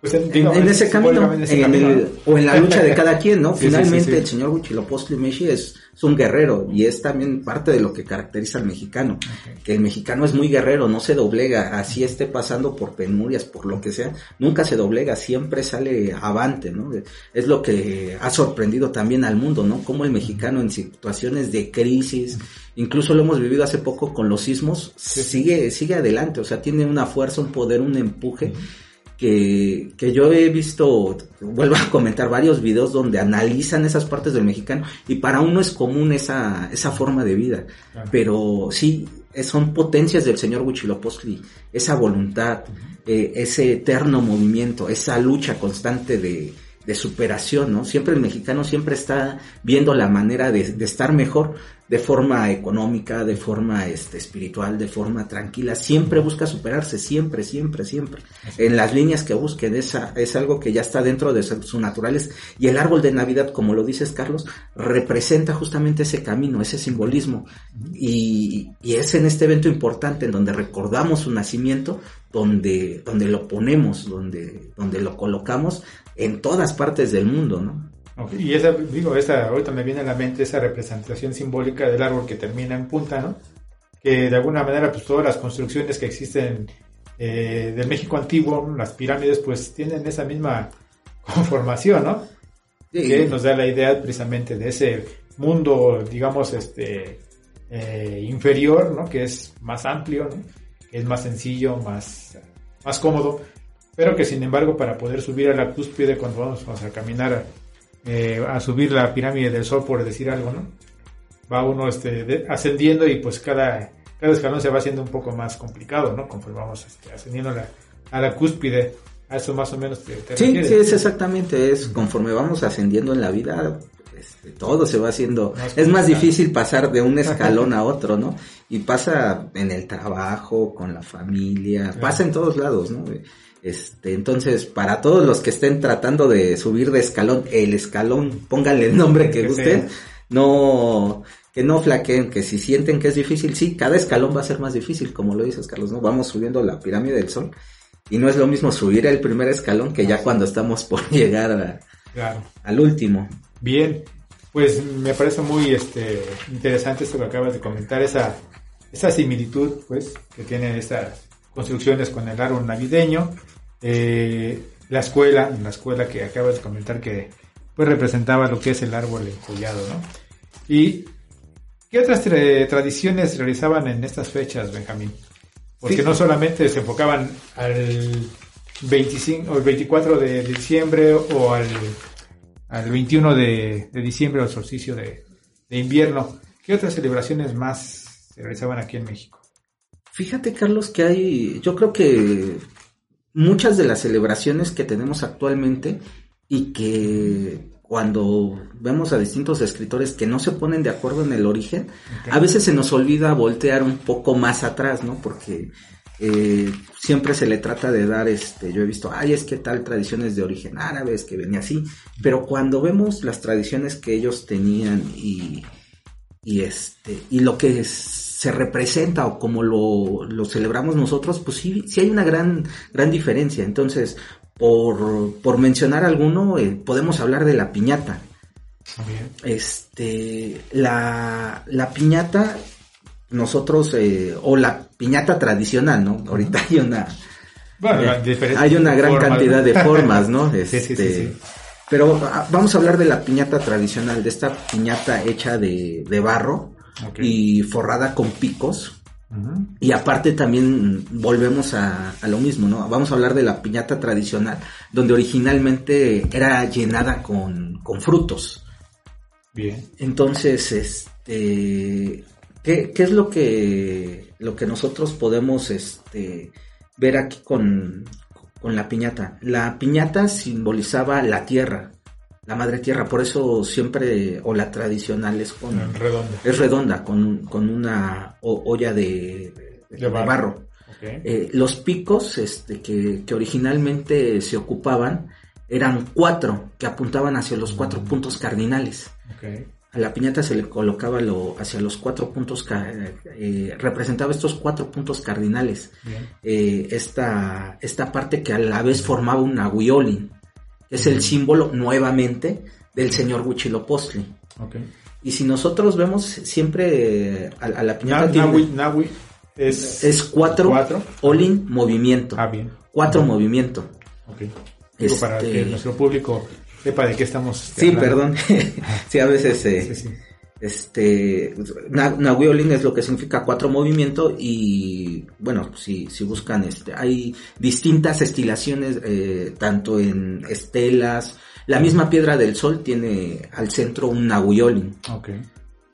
Pues en, digamos, en ese camino, en ese en camino. El, o en la lucha de cada quien, ¿no? Sí, finalmente sí, sí, sí. El señor Huitzilopochtli Mexi es, es un guerrero y es también parte de lo que caracteriza al mexicano, okay. Que el mexicano es muy guerrero, no se doblega, así esté pasando por penurias, por lo que sea, nunca se doblega, siempre sale avante, ¿no? Es lo que ha sorprendido también al mundo, ¿no? Cómo el mexicano en situaciones de crisis, incluso lo hemos vivido hace poco con los sismos, sí. sigue sigue adelante, o sea, tiene una fuerza, un poder, un empuje, mm. Que, que yo he visto, vuelvo a comentar varios videos donde analizan esas partes del mexicano y para uno es común esa, esa forma de vida, claro. Pero sí, son potencias del señor Huitzilopochtli, esa voluntad, uh-huh. eh, ese eterno movimiento, esa lucha constante de, de superación, ¿no? Siempre el mexicano siempre está viendo la manera de, de estar mejor de forma económica, de forma este, espiritual, de forma tranquila, siempre busca superarse, siempre, siempre, siempre, así en las líneas que busquen, esa, es algo que ya está dentro de su naturaleza, y el árbol de Navidad, como lo dices Carlos, representa justamente ese camino, ese simbolismo, y, y es en este evento importante en donde recordamos su nacimiento, donde, donde lo ponemos, donde, donde lo colocamos en todas partes del mundo, ¿no? Okay. Y esa, digo, esa, ahorita me viene a la mente esa representación simbólica del árbol que termina en punta, ¿no? Que de alguna manera, pues todas las construcciones que existen eh, del México antiguo, las pirámides, pues tienen esa misma conformación, ¿no? Sí. Que nos da la idea precisamente de ese mundo, digamos, este, eh, inferior, ¿no? Que es más amplio, ¿no? Que es más sencillo, más, más cómodo, pero que sin embargo, para poder subir a la cúspide cuando vamos, vamos a caminar a Eh, a subir la pirámide del sol, por decir algo, ¿no? Va uno este, de, ascendiendo y pues cada, cada escalón se va haciendo un poco más complicado, ¿no? Conforme vamos este, ascendiendo a la, a la cúspide, a eso más o menos te, te sí, refieres. Sí, es exactamente, es conforme vamos ascendiendo en la vida, este, todo se va haciendo, más es más difícil pasar de un escalón a otro, ¿no? Y pasa en el trabajo, con la familia, claro. Pasa en todos lados, ¿no? Este, entonces, para todos los que estén tratando de subir de escalón, el escalón, pónganle el nombre que gusten, no, que no flaqueen, que si sienten que es difícil, sí, cada escalón va a ser más difícil, como lo dices, Carlos, ¿no? Vamos subiendo la pirámide del sol y no es lo mismo subir el primer escalón que ya cuando estamos por llegar a, claro. al último. Bien, pues me parece muy este, interesante esto que acabas de comentar, esa, esa similitud pues que tienen estas construcciones con el árbol navideño, eh, la escuela, la escuela que acabas de comentar que pues representaba lo que es el árbol encollado, ¿no? Y ¿qué otras tra- tradiciones realizaban en estas fechas, Benjamín? Porque sí. no solamente se enfocaban al veinticinco, o el veinticuatro de diciembre o al, al veintiuno de, de diciembre o el solsticio de, de invierno. ¿Qué otras celebraciones más se realizaban aquí en México? Fíjate, Carlos, que hay, yo creo que muchas de las celebraciones que tenemos actualmente y que... cuando vemos a distintos escritores que no se ponen de acuerdo en el origen, okay. a veces se nos olvida voltear un poco más atrás, ¿no? Porque eh, siempre se le trata de dar, este, yo he visto, ay, es que tal tradiciones de origen árabe, es que venía así, pero cuando vemos las tradiciones que ellos tenían y, y, este, y lo que es, se representa o como lo, lo celebramos nosotros, pues sí, sí hay una gran, gran diferencia, entonces... Por, por mencionar alguno, eh, podemos hablar de la piñata. Bien. Este, la, la piñata, nosotros, eh, o la piñata tradicional, ¿no? Ahorita hay una, bueno, eh, hay una gran formas. cantidad de formas, ¿no? Este, sí, sí, sí, sí. Pero vamos a hablar de la piñata tradicional, de esta piñata hecha de, de barro okay. y forrada con picos. Y aparte también volvemos a, a lo mismo, ¿no? Vamos a hablar de la piñata tradicional, donde originalmente era llenada con, con frutos. Bien. Entonces, este, ¿qué, qué es lo que, lo que nosotros podemos este, ver aquí con, con la piñata? La piñata simbolizaba la tierra, la madre tierra, por eso siempre, o la tradicional es con redonda, es redonda con, con una olla de, de, de barro. barro. Okay. Eh, los picos este, que, que originalmente se ocupaban eran cuatro, que apuntaban hacia los cuatro mm. puntos cardinales. Okay. A la piñata se le colocaba lo, hacia los cuatro puntos, eh, representaba estos cuatro puntos cardinales. Eh, esta, esta parte que a la vez formaba un Nahui Olin. Es el símbolo, nuevamente, del señor Huitzilopochtli. Okay. Y si nosotros vemos siempre a, a la piñata... Na, tiene, nahui, nahui es... Es cuatro, cuatro. Olin, movimiento. Ah, bien. Cuatro, okay. movimiento. Ok. Este... Para que nuestro público sepa de qué estamos... Sí, hablando. Perdón. sí, a veces... Eh, sí, sí. Este... Nahui Olin es lo que significa cuatro movimiento y... Bueno, si, si buscan este... Hay distintas estilaciones, eh, tanto en estelas... La misma piedra del sol tiene al centro un Nahui Olin. Okay.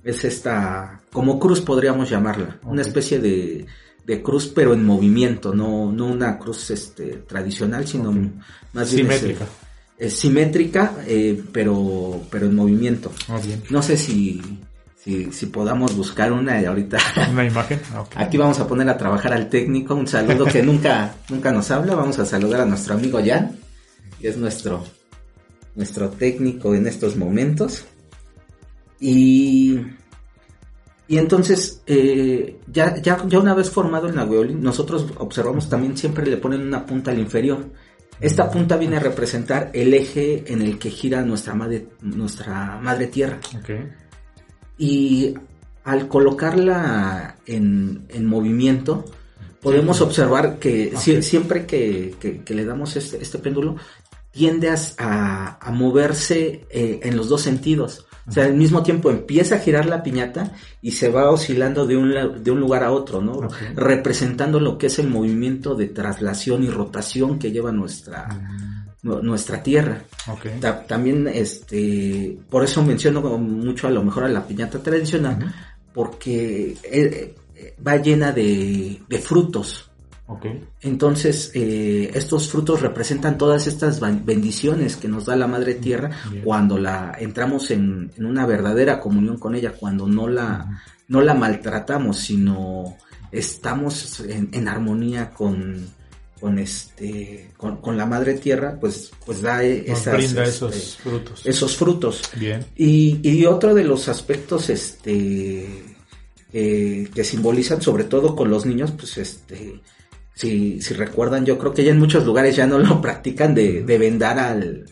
Es esta... Como cruz podríamos llamarla. Okay. Una especie de, de cruz pero en movimiento. No, no una cruz este tradicional, sino okay. más bien... Simétrica. Ese, Es simétrica, eh, pero pero en movimiento. Oh, bien. No sé si, si si podamos buscar una ahorita. Una imagen. Okay. Aquí vamos a poner a trabajar al técnico. Un saludo que nunca nunca nos habla. Vamos a saludar a nuestro amigo Jan, que es nuestro nuestro técnico en estos momentos. Y y entonces eh, ya ya ya una vez formado el Nahui Olin, nosotros observamos también siempre le ponen una punta al inferior. Esta punta viene a representar el eje en el que gira nuestra madre, nuestra madre tierra. Okay. Y al colocarla en, en movimiento, podemos observar que okay. si, siempre que, que, que le damos este, este péndulo, tiende a, a moverse eh, en los dos sentidos. O sea, al mismo tiempo empieza a girar la piñata y se va oscilando de un, de un lugar a otro, ¿no? Okay. Representando lo que es el movimiento de traslación y rotación que lleva nuestra, uh-huh. nuestra tierra. Okay. Ta- también, este, por eso menciono mucho a lo mejor a la piñata tradicional, uh-huh. porque eh, va llena de, de frutos. Okay. Entonces, eh, estos frutos representan todas estas bendiciones que nos da la Madre Tierra Bien. cuando la entramos en, en una verdadera comunión con ella, cuando no la, uh-huh. no la maltratamos, sino estamos en, en armonía con, con este con, con la madre tierra, pues pues da esas, brinda esos este, frutos. Esos frutos. Bien. Y, y otro de los aspectos este eh, que simbolizan, sobre todo con los niños, pues este si si recuerdan, yo creo que ya en muchos lugares ya no lo practican de, de vendar al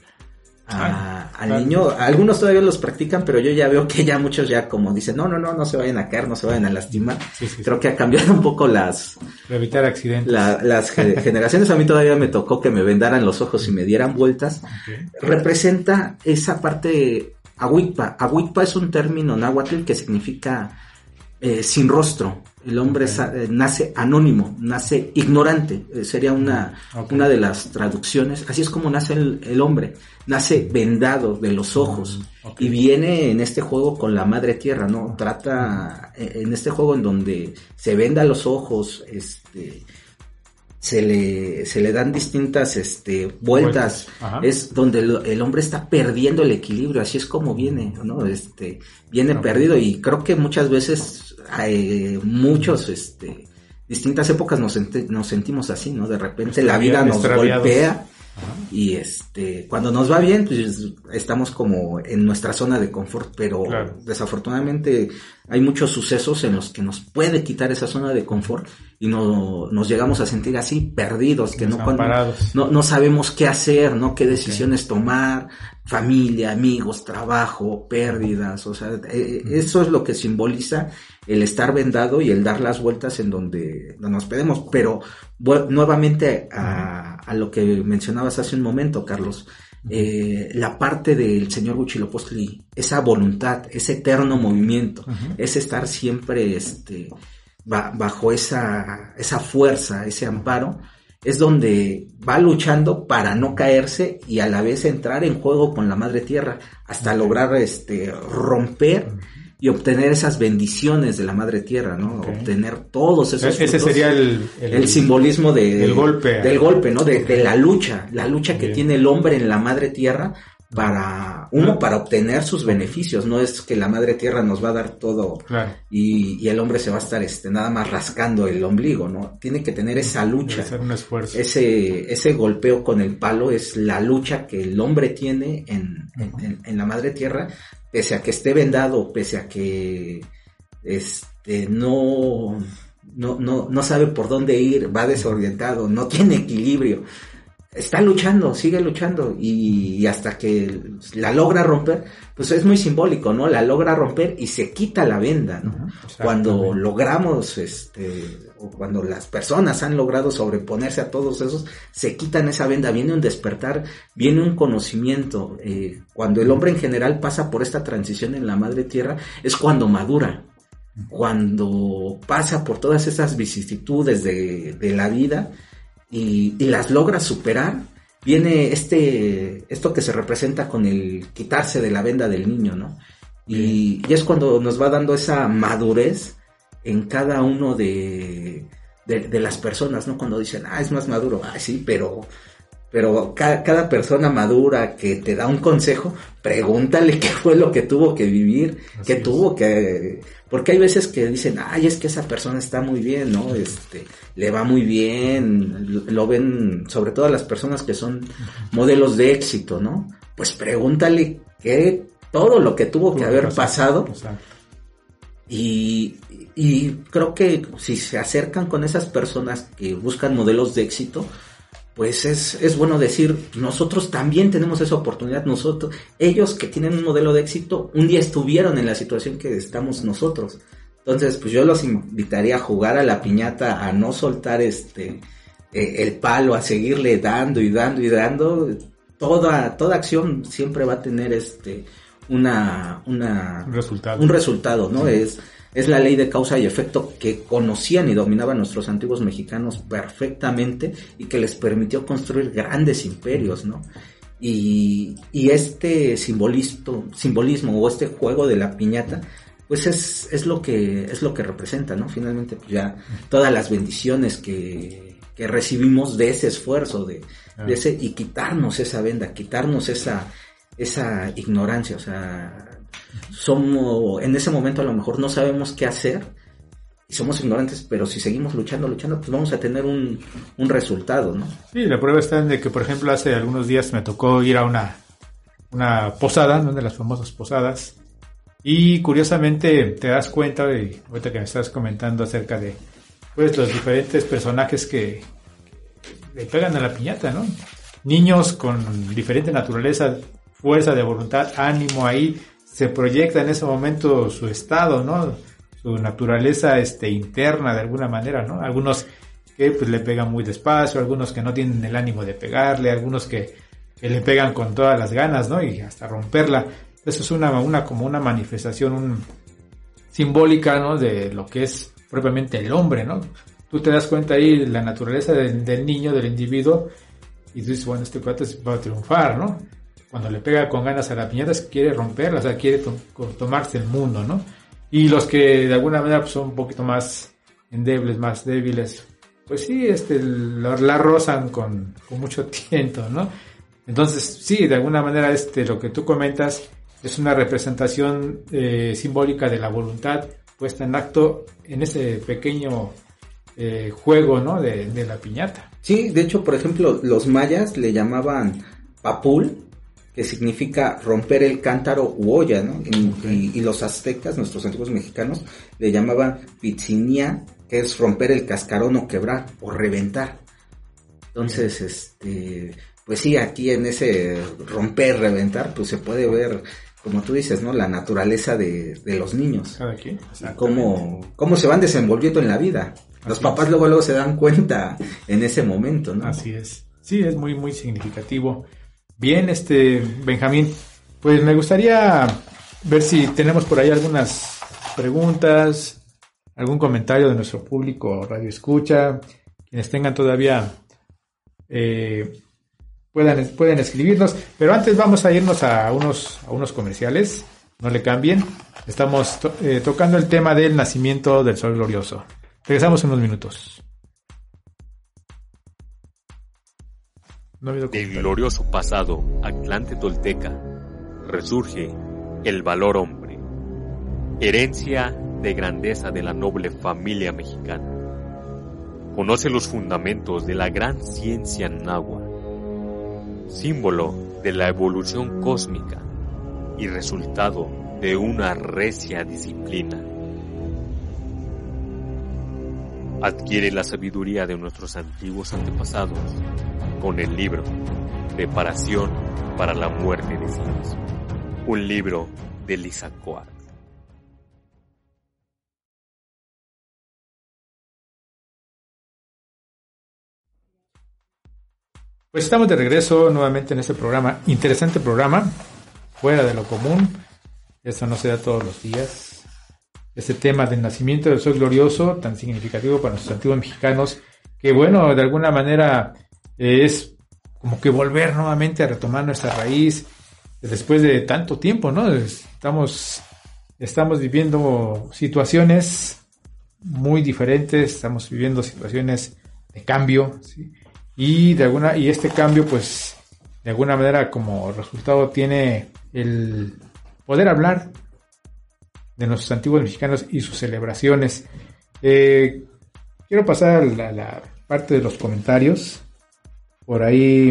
A, al claro. niño, algunos todavía los practican, pero yo ya veo que ya muchos ya como dicen, no, no, no, no se vayan a caer, no se vayan a lastimar. Sí, sí, creo sí. que ha cambiado un poco las... Para evitar accidentes. La, las generaciones, a mí todavía me tocó que me vendaran los ojos y me dieran vueltas. Okay. Representa esa parte ahuitpa. Ahuitpa es un término náhuatl que significa eh, sin rostro. El hombre okay. sa- nace anónimo, nace ignorante, eh, sería una, okay. una de las traducciones. Así es como nace el, el hombre, nace vendado de los ojos okay. y viene en este juego con la madre tierra, ¿no? Trata eh, en este juego en donde se venda los ojos, este, se le, se le dan distintas este, vueltas, vueltas. Es donde el, el hombre está perdiendo el equilibrio, así es como viene, ¿no? Este, viene okay. perdido, y creo que muchas veces... Hay muchos, este, distintas épocas nos, ente, nos sentimos así, ¿no? De repente la vida nos golpea. Ajá. Y este, cuando nos va bien, pues estamos como en nuestra zona de confort, pero claro. desafortunadamente hay muchos sucesos en los que nos puede quitar esa zona de confort y no, nos llegamos a sentir así, perdidos, que no, cuando, no, no sabemos qué hacer, ¿no? Qué decisiones okay. tomar, familia, amigos, trabajo, pérdidas, o sea, eh, mm. eso es lo que simboliza el estar vendado y el dar las vueltas en donde nos pedimos, pero bueno, nuevamente a, a lo que mencionabas hace un momento, Carlos, eh, la parte del señor Huitzilopochtli, esa voluntad, ese eterno movimiento, uh-huh. es estar siempre este, ba- bajo esa, esa fuerza, ese amparo, es donde va luchando para no caerse y a la vez entrar en juego con la madre tierra, hasta uh-huh. lograr este, romper uh-huh. y obtener esas bendiciones de la madre tierra, ¿no? Okay. Obtener todos esos... Ese frutos, sería el... El, el simbolismo de, del golpe. Del golpe, ¿no? De, de la lucha, la lucha Bien. que tiene el hombre en la madre tierra para... Uno, para obtener sus beneficios, no es que la madre tierra nos va a dar todo claro. y, y el hombre se va a estar este, nada más rascando el ombligo, ¿no? Tiene que tener esa lucha. Debe ser un esfuerzo. Ese, ese golpeo con el palo es la lucha que el hombre tiene en, en, en, en la madre tierra, pese a que esté vendado, pese a que este no, no, no, no sabe por dónde ir, va desorientado, no tiene equilibrio, está luchando, sigue luchando, y, y hasta que la logra romper, pues es muy simbólico, ¿no? La logra romper y se quita la venda, ¿no? Cuando logramos, este, o cuando las personas han logrado sobreponerse a todos esos, se quitan esa venda, viene un despertar, viene un conocimiento. Eh, cuando el hombre en general pasa por esta transición en la madre tierra, es cuando madura, cuando pasa por todas esas vicisitudes de, de la vida, Y, y las logra superar, viene este esto que se representa con el quitarse de la venda del niño, ¿no? Y, y es cuando nos va dando esa madurez en cada uno de, de, de las personas, ¿no? Cuando dicen, ah, es más maduro, ah, sí, pero... Pero ca- cada persona madura que te da un consejo, pregúntale qué fue lo que tuvo que vivir, Así qué es. tuvo que... Porque hay veces que dicen, ay, es que esa persona está muy bien, ¿no? Este, le va muy bien, lo ven, sobre todo las personas que son modelos de éxito, ¿no? Pues pregúntale qué, todo lo que tuvo que Tuve haber pasado. pasado. Exacto. Y, y creo que si se acercan con esas personas que buscan modelos de éxito, pues es, es bueno decir, nosotros también tenemos esa oportunidad, nosotros, ellos que tienen un modelo de éxito, un día estuvieron en la situación que estamos nosotros. Entonces, pues yo los invitaría a jugar a la piñata, a no soltar este, eh, el palo, a seguirle dando y dando y dando. Toda, toda acción siempre va a tener este, una, una, un resultado. Un resultado, ¿no? Sí. Es, Es la ley de causa y efecto que conocían y dominaban nuestros antiguos mexicanos perfectamente y que les permitió construir grandes imperios, ¿no? Y, y este simbolismo, simbolismo o este juego de la piñata, pues es, es lo que, es lo que representa, ¿no? Finalmente, pues ya todas las bendiciones que, que recibimos de ese esfuerzo, de, de ese, y quitarnos esa venda, quitarnos esa, esa ignorancia, o sea, somos en ese momento a lo mejor no sabemos qué hacer somos ignorantes, pero si seguimos luchando, luchando, pues vamos a tener un, un resultado, ¿no? Sí, la prueba está en de que, por ejemplo, hace algunos días me tocó ir a una, una posada, una de las famosas posadas, y curiosamente te das cuenta, y ahorita que me estás comentando acerca de pues los diferentes personajes que, que le pegan a la piñata, ¿no? Niños con diferente naturaleza, fuerza de voluntad, ánimo ahí, se proyecta en ese momento su estado, ¿no? Su naturaleza este, interna de alguna manera, ¿no? Algunos que pues le pegan muy despacio, algunos que no tienen el ánimo de pegarle, algunos que, que le pegan con todas las ganas, ¿no? Y hasta romperla. Eso es una, una como una manifestación un, simbólica, ¿no? De lo que es propiamente el hombre, ¿no? Tú te das cuenta ahí de la naturaleza del, del niño, del individuo, y tú dices, bueno, este cuate va a triunfar, ¿no? Cuando le pega con ganas a la piñata, quiere romperla, o sea, quiere to- tomarse el mundo, ¿no? Y los que de alguna manera pues, son un poquito más endebles, más débiles, pues sí, este, la, la rozan con, con mucho tiento, ¿no? Entonces, sí, de alguna manera este, lo que tú comentas es una representación eh, simbólica de la voluntad puesta en acto en ese pequeño eh, juego, ¿no? De, de la piñata. Sí, de hecho, por ejemplo, los mayas le llamaban papul, que significa romper el cántaro u olla, ¿no? Y, okay. y, y los aztecas, nuestros antiguos mexicanos, le llamaban pitzinía, que es romper el cascarón o quebrar o reventar. Entonces, okay. este, pues sí, aquí en ese romper, reventar, pues se puede ver, como tú dices, ¿no? La naturaleza de, de los niños. Okay. Cómo, cómo se van desenvolviendo en la vida. Así los papás es. luego luego se dan cuenta en ese momento, ¿no? Así es. Sí, es muy, muy significativo. Bien, este, Benjamín, pues me gustaría ver si tenemos por ahí algunas preguntas, algún comentario de nuestro público radio escucha, quienes tengan todavía eh, puedan, pueden escribirnos, pero antes vamos a irnos a unos, a unos comerciales, no le cambien, estamos to- eh, tocando el tema del nacimiento del sol glorioso. Regresamos en unos minutos. No del glorioso pasado Atlante Tolteca resurge el valor hombre, herencia de grandeza de la noble familia mexicana. Conoce los fundamentos de la gran ciencia náhuatl, símbolo de la evolución cósmica y resultado de una recia disciplina. Adquiere la sabiduría de nuestros antiguos antepasados con el libro Preparación para la muerte de sí mismo, un libro de Lizacoat. Pues estamos de regreso nuevamente en este programa, interesante programa, fuera de lo común, esto no se da todos los días. Este tema del nacimiento del sol glorioso, tan significativo para nuestros antiguos mexicanos, que bueno, de alguna manera es como que volver nuevamente a retomar nuestra raíz después de tanto tiempo, ¿no? Estamos, estamos viviendo situaciones muy diferentes, estamos viviendo situaciones de cambio, ¿sí? Y de alguna, y este cambio, pues, de alguna manera como resultado tiene el poder hablar de nuestros antiguos mexicanos y sus celebraciones. Eh, quiero pasar a la, la parte de los comentarios. Por ahí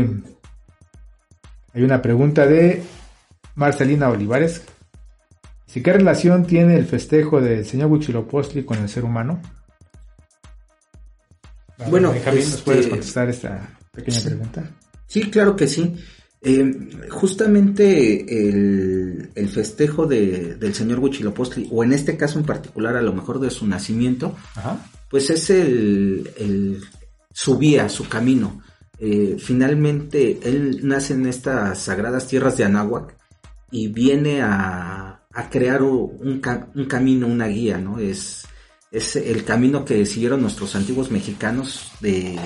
hay una pregunta de Marcelina Olivares. ¿Sí, qué relación tiene el festejo del señor Huitzilopochtli con el ser humano? Vale, bueno, Javier, este, ¿nos puedes contestar esta pequeña pregunta? Sí, claro que sí. Eh, justamente el, el festejo de, del señor Huitzilopochtli, o en este caso en particular a lo mejor de su nacimiento, ajá, pues es el, el su vía, su camino. Eh, finalmente él nace en estas sagradas tierras de Anáhuac y viene a, a crear un, un camino, una guía, ¿no? Es, es el camino que siguieron nuestros antiguos mexicanos de,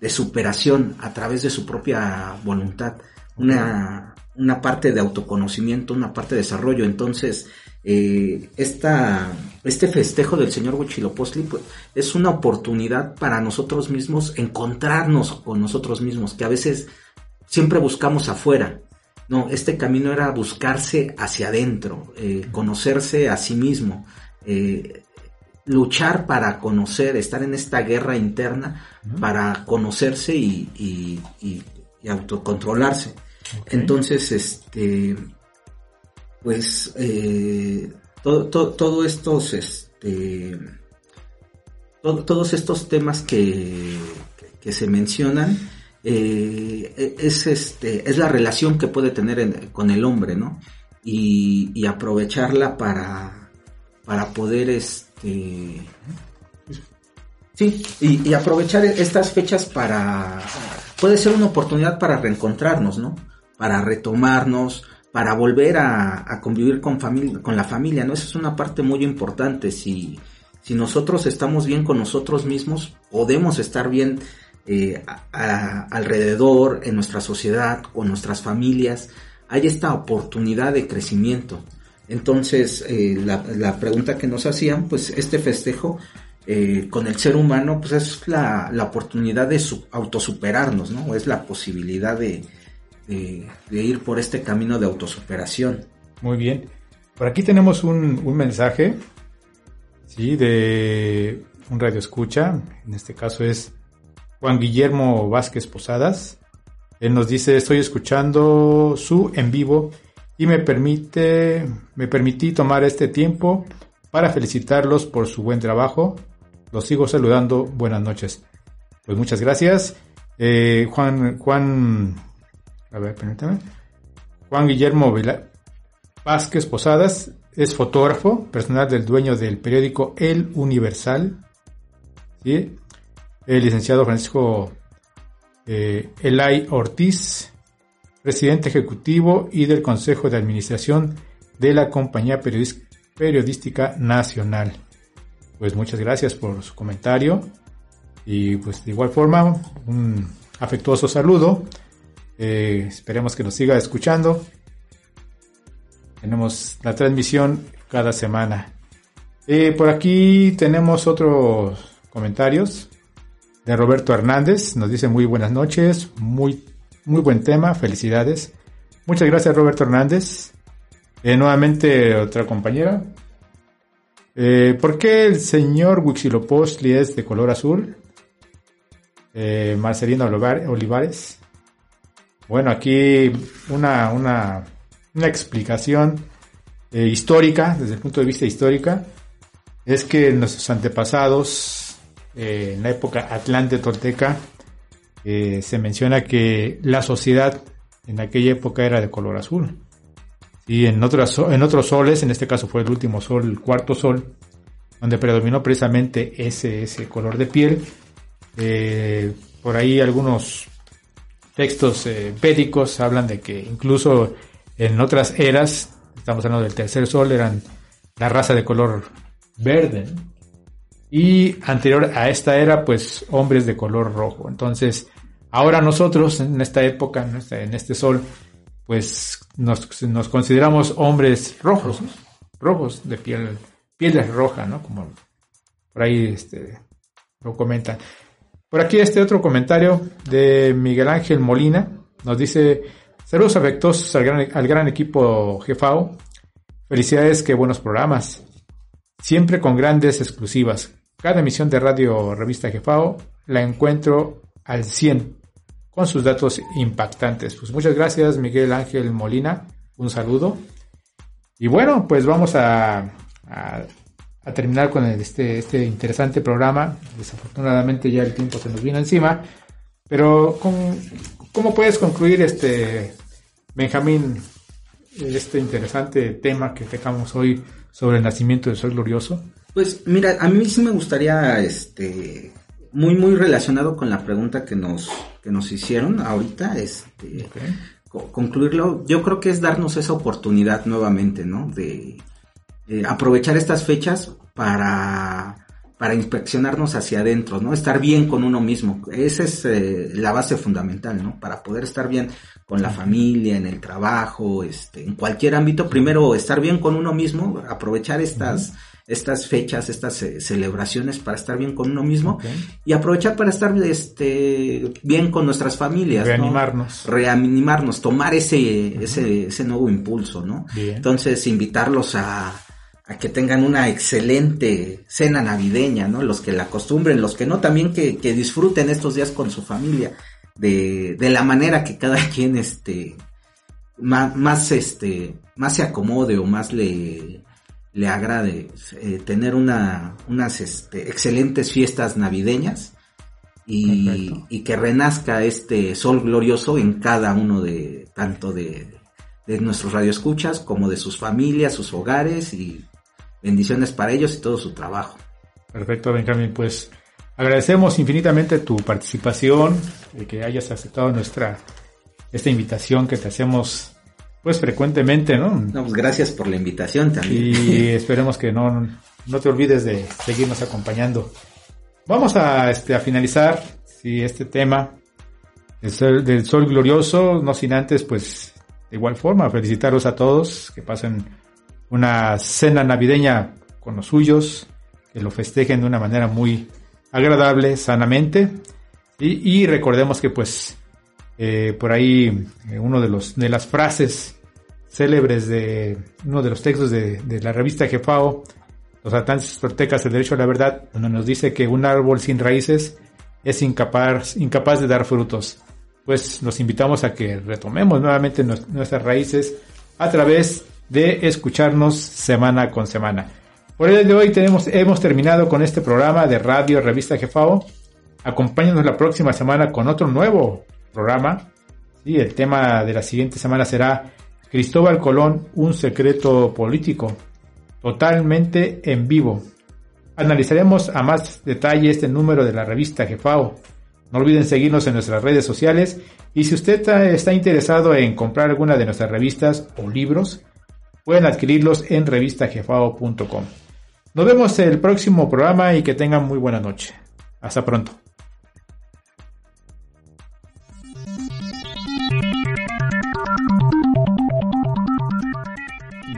de superación a través de su propia voluntad, una, una parte de autoconocimiento, una parte de desarrollo. Entonces eh, esta, este festejo del señor Huitzilopochtli pues, es una oportunidad para nosotros mismos encontrarnos con nosotros mismos, que a veces siempre buscamos afuera. No, este camino era buscarse hacia adentro, eh, conocerse a sí mismo, eh, luchar para conocer, estar en esta guerra interna uh-huh. para conocerse y, y, y, y autocontrolarse. Okay. Entonces, este, pues, eh, todo, todo, todo estos, este, todo, todos estos temas que, que se mencionan, eh, es, este, es la relación que puede tener en, con el hombre, ¿no? Y, y aprovecharla para, para poder, este, sí, y, y aprovechar estas fechas para, puede ser una oportunidad para reencontrarnos, ¿no? Para retomarnos, para volver a, a convivir con, familia, con la familia, ¿no? Esa es una parte muy importante. Si, si nosotros estamos bien con nosotros mismos, podemos estar bien eh, a, a, alrededor, en nuestra sociedad, con nuestras familias. Hay esta oportunidad de crecimiento. Entonces, eh, la, la pregunta que nos hacían, pues este festejo eh, con el ser humano, pues es la, la oportunidad de su, autosuperarnos, ¿no? Es la posibilidad de... De, de ir por este camino de autosuperación. Muy bien. Por aquí tenemos un, un mensaje, ¿sí? De un radioescucha. En este caso es Juan Guillermo Vázquez Posadas. Él nos dice: estoy escuchando su en vivo y me permite, me permití tomar este tiempo para felicitarlos por su buen trabajo. Los sigo saludando. Buenas noches. Pues muchas gracias. Eh, Juan... Juan A ver, permítame. Juan Guillermo Vázquez Posadas es fotógrafo personal del dueño del periódico El Universal, ¿sí? El licenciado Francisco eh, Elay Ortiz, presidente ejecutivo y del Consejo de Administración de la Compañía Periodis- Periodística Nacional. Pues muchas gracias por su comentario y pues de igual forma un afectuoso saludo. Eh, esperemos que nos siga escuchando. Tenemos la transmisión cada semana. Eh, por aquí tenemos otros comentarios de Roberto Hernández. Nos dice: muy buenas noches, muy, muy buen tema, felicidades. Muchas gracias, Roberto Hernández. Eh, nuevamente otra compañera. Eh, ¿Por qué el señor Huitzilopochtli es de color azul? Eh, Marcelino Olivares. Bueno, aquí una, una, una explicación eh, histórica, desde el punto de vista histórica, es que nuestros antepasados, eh, en la época Atlantes Tolteca, eh, se menciona que la sociedad en aquella época era de color azul. Y en otras, en otros soles, en este caso fue el último sol, el cuarto sol, donde predominó precisamente ese, ese color de piel. Eh, por ahí algunos textos eh, védicos hablan de que incluso en otras eras, estamos hablando del tercer sol, eran la raza de color verde, ¿no? Y anterior a esta era, pues hombres de color rojo. Entonces, ahora nosotros en esta época, en este, en este sol, pues nos, nos consideramos hombres rojos, ¿no? Rojos de piel, piel roja, ¿no? Como por ahí este, lo comentan. Por aquí este otro comentario de Miguel Ángel Molina nos dice: saludos afectuosos al gran, al gran equipo Jefao, felicidades, qué buenos programas, siempre con grandes exclusivas, cada emisión de Radio Revista Jefao la encuentro al cien, con sus datos impactantes. Pues muchas gracias, Miguel Ángel Molina, un saludo. Y bueno, pues vamos a... a a terminar con el, este, este interesante programa. Desafortunadamente ya el tiempo se nos vino encima, pero con, ¿cómo puedes concluir, este Benjamín, este interesante tema que tocamos hoy sobre el nacimiento del Sol Glorioso? Pues mira, a mí sí me gustaría, este muy muy relacionado con la pregunta que nos, que nos hicieron ahorita, este okay. co- concluirlo, yo creo que es darnos esa oportunidad nuevamente, ¿no? De Eh, aprovechar estas fechas para, para inspeccionarnos hacia adentro, ¿no? Estar bien con uno mismo. Esa es eh, la base fundamental, ¿no? Para poder estar bien con la familia, en el trabajo, este, en cualquier ámbito. Primero, estar bien con uno mismo, aprovechar estas, uh-huh. estas fechas, estas eh, celebraciones para estar bien con uno mismo. Okay. Y aprovechar para estar este, bien con nuestras familias. Reanimarnos. ¿No? Reanimarnos, tomar ese, uh-huh. ese, ese nuevo impulso, ¿no? Bien. Entonces, invitarlos a... a que tengan una excelente cena navideña, ¿no? Los que la acostumbren, los que no, también que, que disfruten estos días con su familia, de, de la manera que cada quien este más, más este más se acomode o más le, le agrade, eh, tener una, unas este, excelentes fiestas navideñas. Y, y que renazca este sol glorioso en cada uno de, tanto de, de nuestros radioescuchas como de sus familias, sus hogares, y bendiciones para ellos y todo su trabajo. Perfecto, Benjamín, pues agradecemos infinitamente tu participación, de que hayas aceptado nuestra, esta invitación que te hacemos pues frecuentemente, ¿no? No, pues gracias por la invitación también. Y esperemos que no, no te olvides de seguirnos acompañando. Vamos a, este, a finalizar sí, este tema del sol, del sol glorioso, no sin antes, pues, de igual forma, felicitaros a todos, que pasen una cena navideña con los suyos, que lo festejen de una manera muy agradable, sanamente, y, y recordemos que, pues, eh, por ahí, eh, uno de los de las frases célebres de uno de los textos de, de la revista Jefao, Los Atlantes Toltecas, el derecho a la verdad, donde nos dice que un árbol sin raíces es incapaz, incapaz de dar frutos. Pues los invitamos a que retomemos nuevamente nos, nuestras raíces a través de escucharnos semana con semana. Por el de hoy tenemos, hemos terminado con este programa de Radio Revista Jefao. Acompáñanos la próxima semana con otro nuevo programa. Y sí, el tema de la siguiente semana será Cristóbal Colón, un secreto político. Totalmente en vivo. Analizaremos a más detalle este número de la revista Jefao. No olviden seguirnos en nuestras redes sociales, y si usted está interesado en comprar alguna de nuestras revistas o libros, pueden adquirirlos en revista jefao punto com. Nos vemos en el próximo programa y que tengan muy buena noche. Hasta pronto.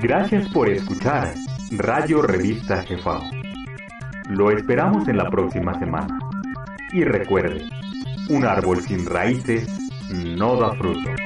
Gracias por escuchar Radio Revista Jefao. Lo esperamos en la próxima semana. Y recuerde, un árbol sin raíces no da fruto.